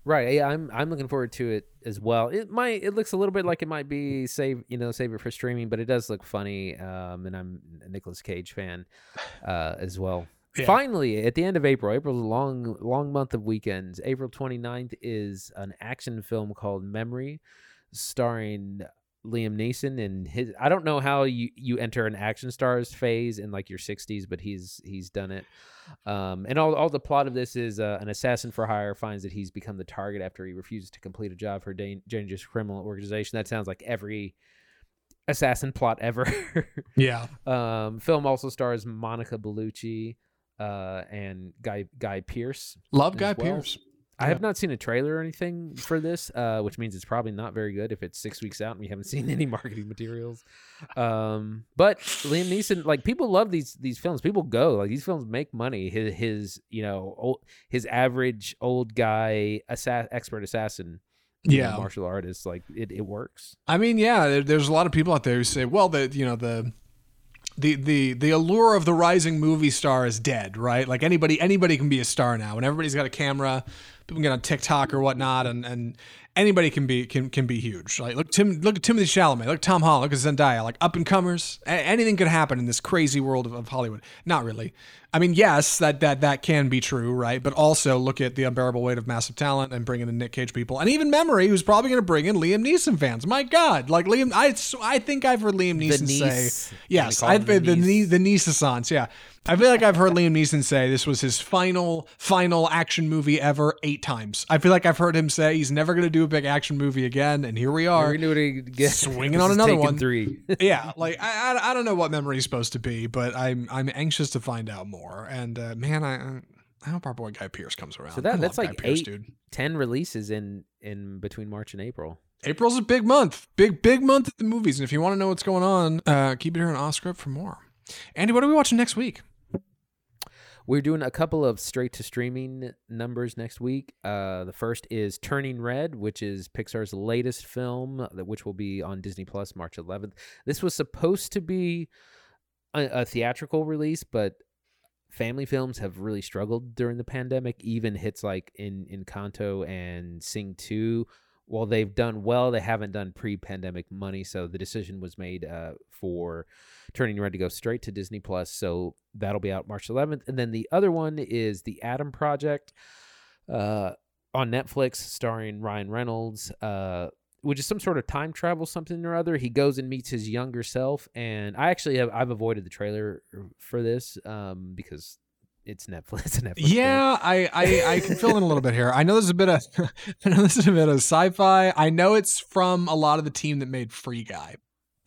Right. Yeah, I'm looking forward to it as well. It looks a little bit like it might be save it for streaming, but it does look funny. And I'm a Nicolas Cage fan as well. Yeah. Finally, at the end of April's a long month of weekends. April 29th is an action film called Memory, starring Liam Neeson and his... I don't know how you enter an action stars phase in like your 60s, but he's done it. And all the plot of this is an assassin for hire finds that he's become the target after he refuses to complete a job for a dangerous criminal organization. That sounds like every assassin plot ever. Yeah. Film also stars Monica Bellucci. And Guy Pearce. Love Guy Pearce. Yeah. I have not seen a trailer or anything for this, which means it's probably not very good if it's 6 weeks out and we haven't seen any marketing materials. But Liam Neeson, like, people love these films. People go, like, these films make money. His average old guy expert assassin. Yeah, martial artist, like it works. I mean, yeah, there's a lot of people out there who say, well, the allure of the rising movie star is dead, right? Like anybody can be a star now. And everybody's got a camera, people can get on TikTok or whatnot, and anybody can be huge. Like look at Timothy Chalamet, look at Tom Holland, look at Zendaya, like up and comers. Anything could happen in this crazy world of Hollywood. Not really. I mean, yes, that can be true, right? But also look at The Unbearable Weight of Massive Talent and bring in the Nick Cage people, and even Memory, who's probably going to bring in Liam Neeson fans. My God, like Liam, I think I've heard Liam Neeson say, yes, the Neesons, yeah. I feel like I've heard Liam Neeson say this was his final action movie ever 8 times. I feel like I've heard him say he's never going to do a big action movie again, and here we are. Swinging on another one. 3. Yeah, like I don't know what Memory is supposed to be, but I'm anxious to find out more. And man, I hope our boy Guy Pearce comes around. So that's like Guy 8-10 releases in between March and April. April's a big month, big month at the movies. And if you want to know what's going on, keep it here on Off Script for more. Andy, what are we watching next week? We're doing a couple of straight-to-streaming numbers next week. The first is Turning Red, which is Pixar's latest film, which will be on Disney Plus March 11th. This was supposed to be a theatrical release, but family films have really struggled during the pandemic. Even hits like Encanto and Sing 2, while they've done well, they haven't done pre-pandemic money, so the decision was made for Turning Red to go straight to Disney Plus. So that'll be out March 11th. And then the other one is The Atom Project on Netflix, starring Ryan Reynolds, which is some sort of time travel something or other. He goes and meets his younger self, and I've avoided the trailer for this because it's Netflix. Yeah, I can fill in a little bit here. I know there's a bit of sci-fi. I know it's from a lot of the team that made Free Guy.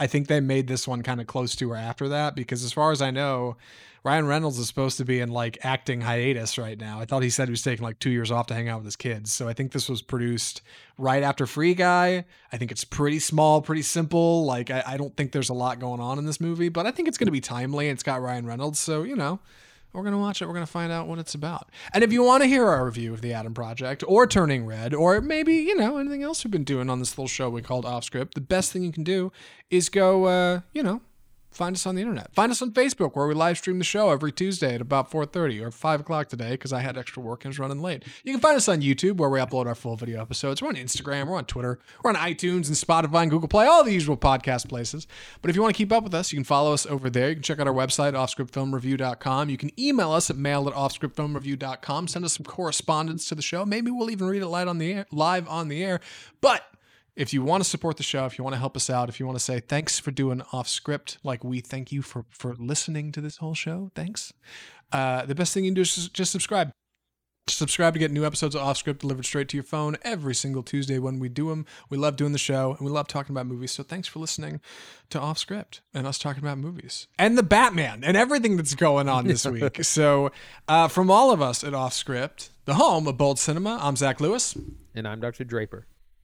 I think they made this one kind of close to or after that, because as far as I know, Ryan Reynolds is supposed to be in like acting hiatus right now. I thought he said he was taking like 2 years off to hang out with his kids. So I think this was produced right after Free Guy. I think it's pretty small, pretty simple. Like I don't think there's a lot going on in this movie, but I think it's going to be timely. It's got Ryan Reynolds. So, you know, we're going to watch it. We're going to find out what it's about. And if you want to hear our review of The Adam Project or Turning Red, or maybe, you know, anything else we've been doing on this little show we called Off Script, the best thing you can do is go, find us on the internet. Find us on Facebook, where we live stream the show every Tuesday at about 4:30 or 5 o'clock today, because I had extra work and was running late. You can find us on YouTube, where we upload our full video episodes. We're on Instagram, we're on Twitter, we're on iTunes and Spotify and Google Play, all the usual podcast places. But if you want to keep up with us, you can follow us over there. You can check out our website, offscriptfilmreview.com. You can email us at mail@offscriptfilmreview.com. Send us some correspondence to the show. Maybe we'll even read it live on the air. But if you want to support the show, if you want to help us out, if you want to say thanks for doing Off Script, like we thank you for listening to this whole show, thanks. The best thing you can do is just subscribe. Subscribe to get new episodes of Off Script delivered straight to your phone every single Tuesday when we do them. We love doing the show, and we love talking about movies, so thanks for listening to Off Script and us talking about movies and the Batman and everything that's going on this week. So from all of us at Off Script, the home of bold cinema, I'm Zach Lewis. And I'm Dr. Draper.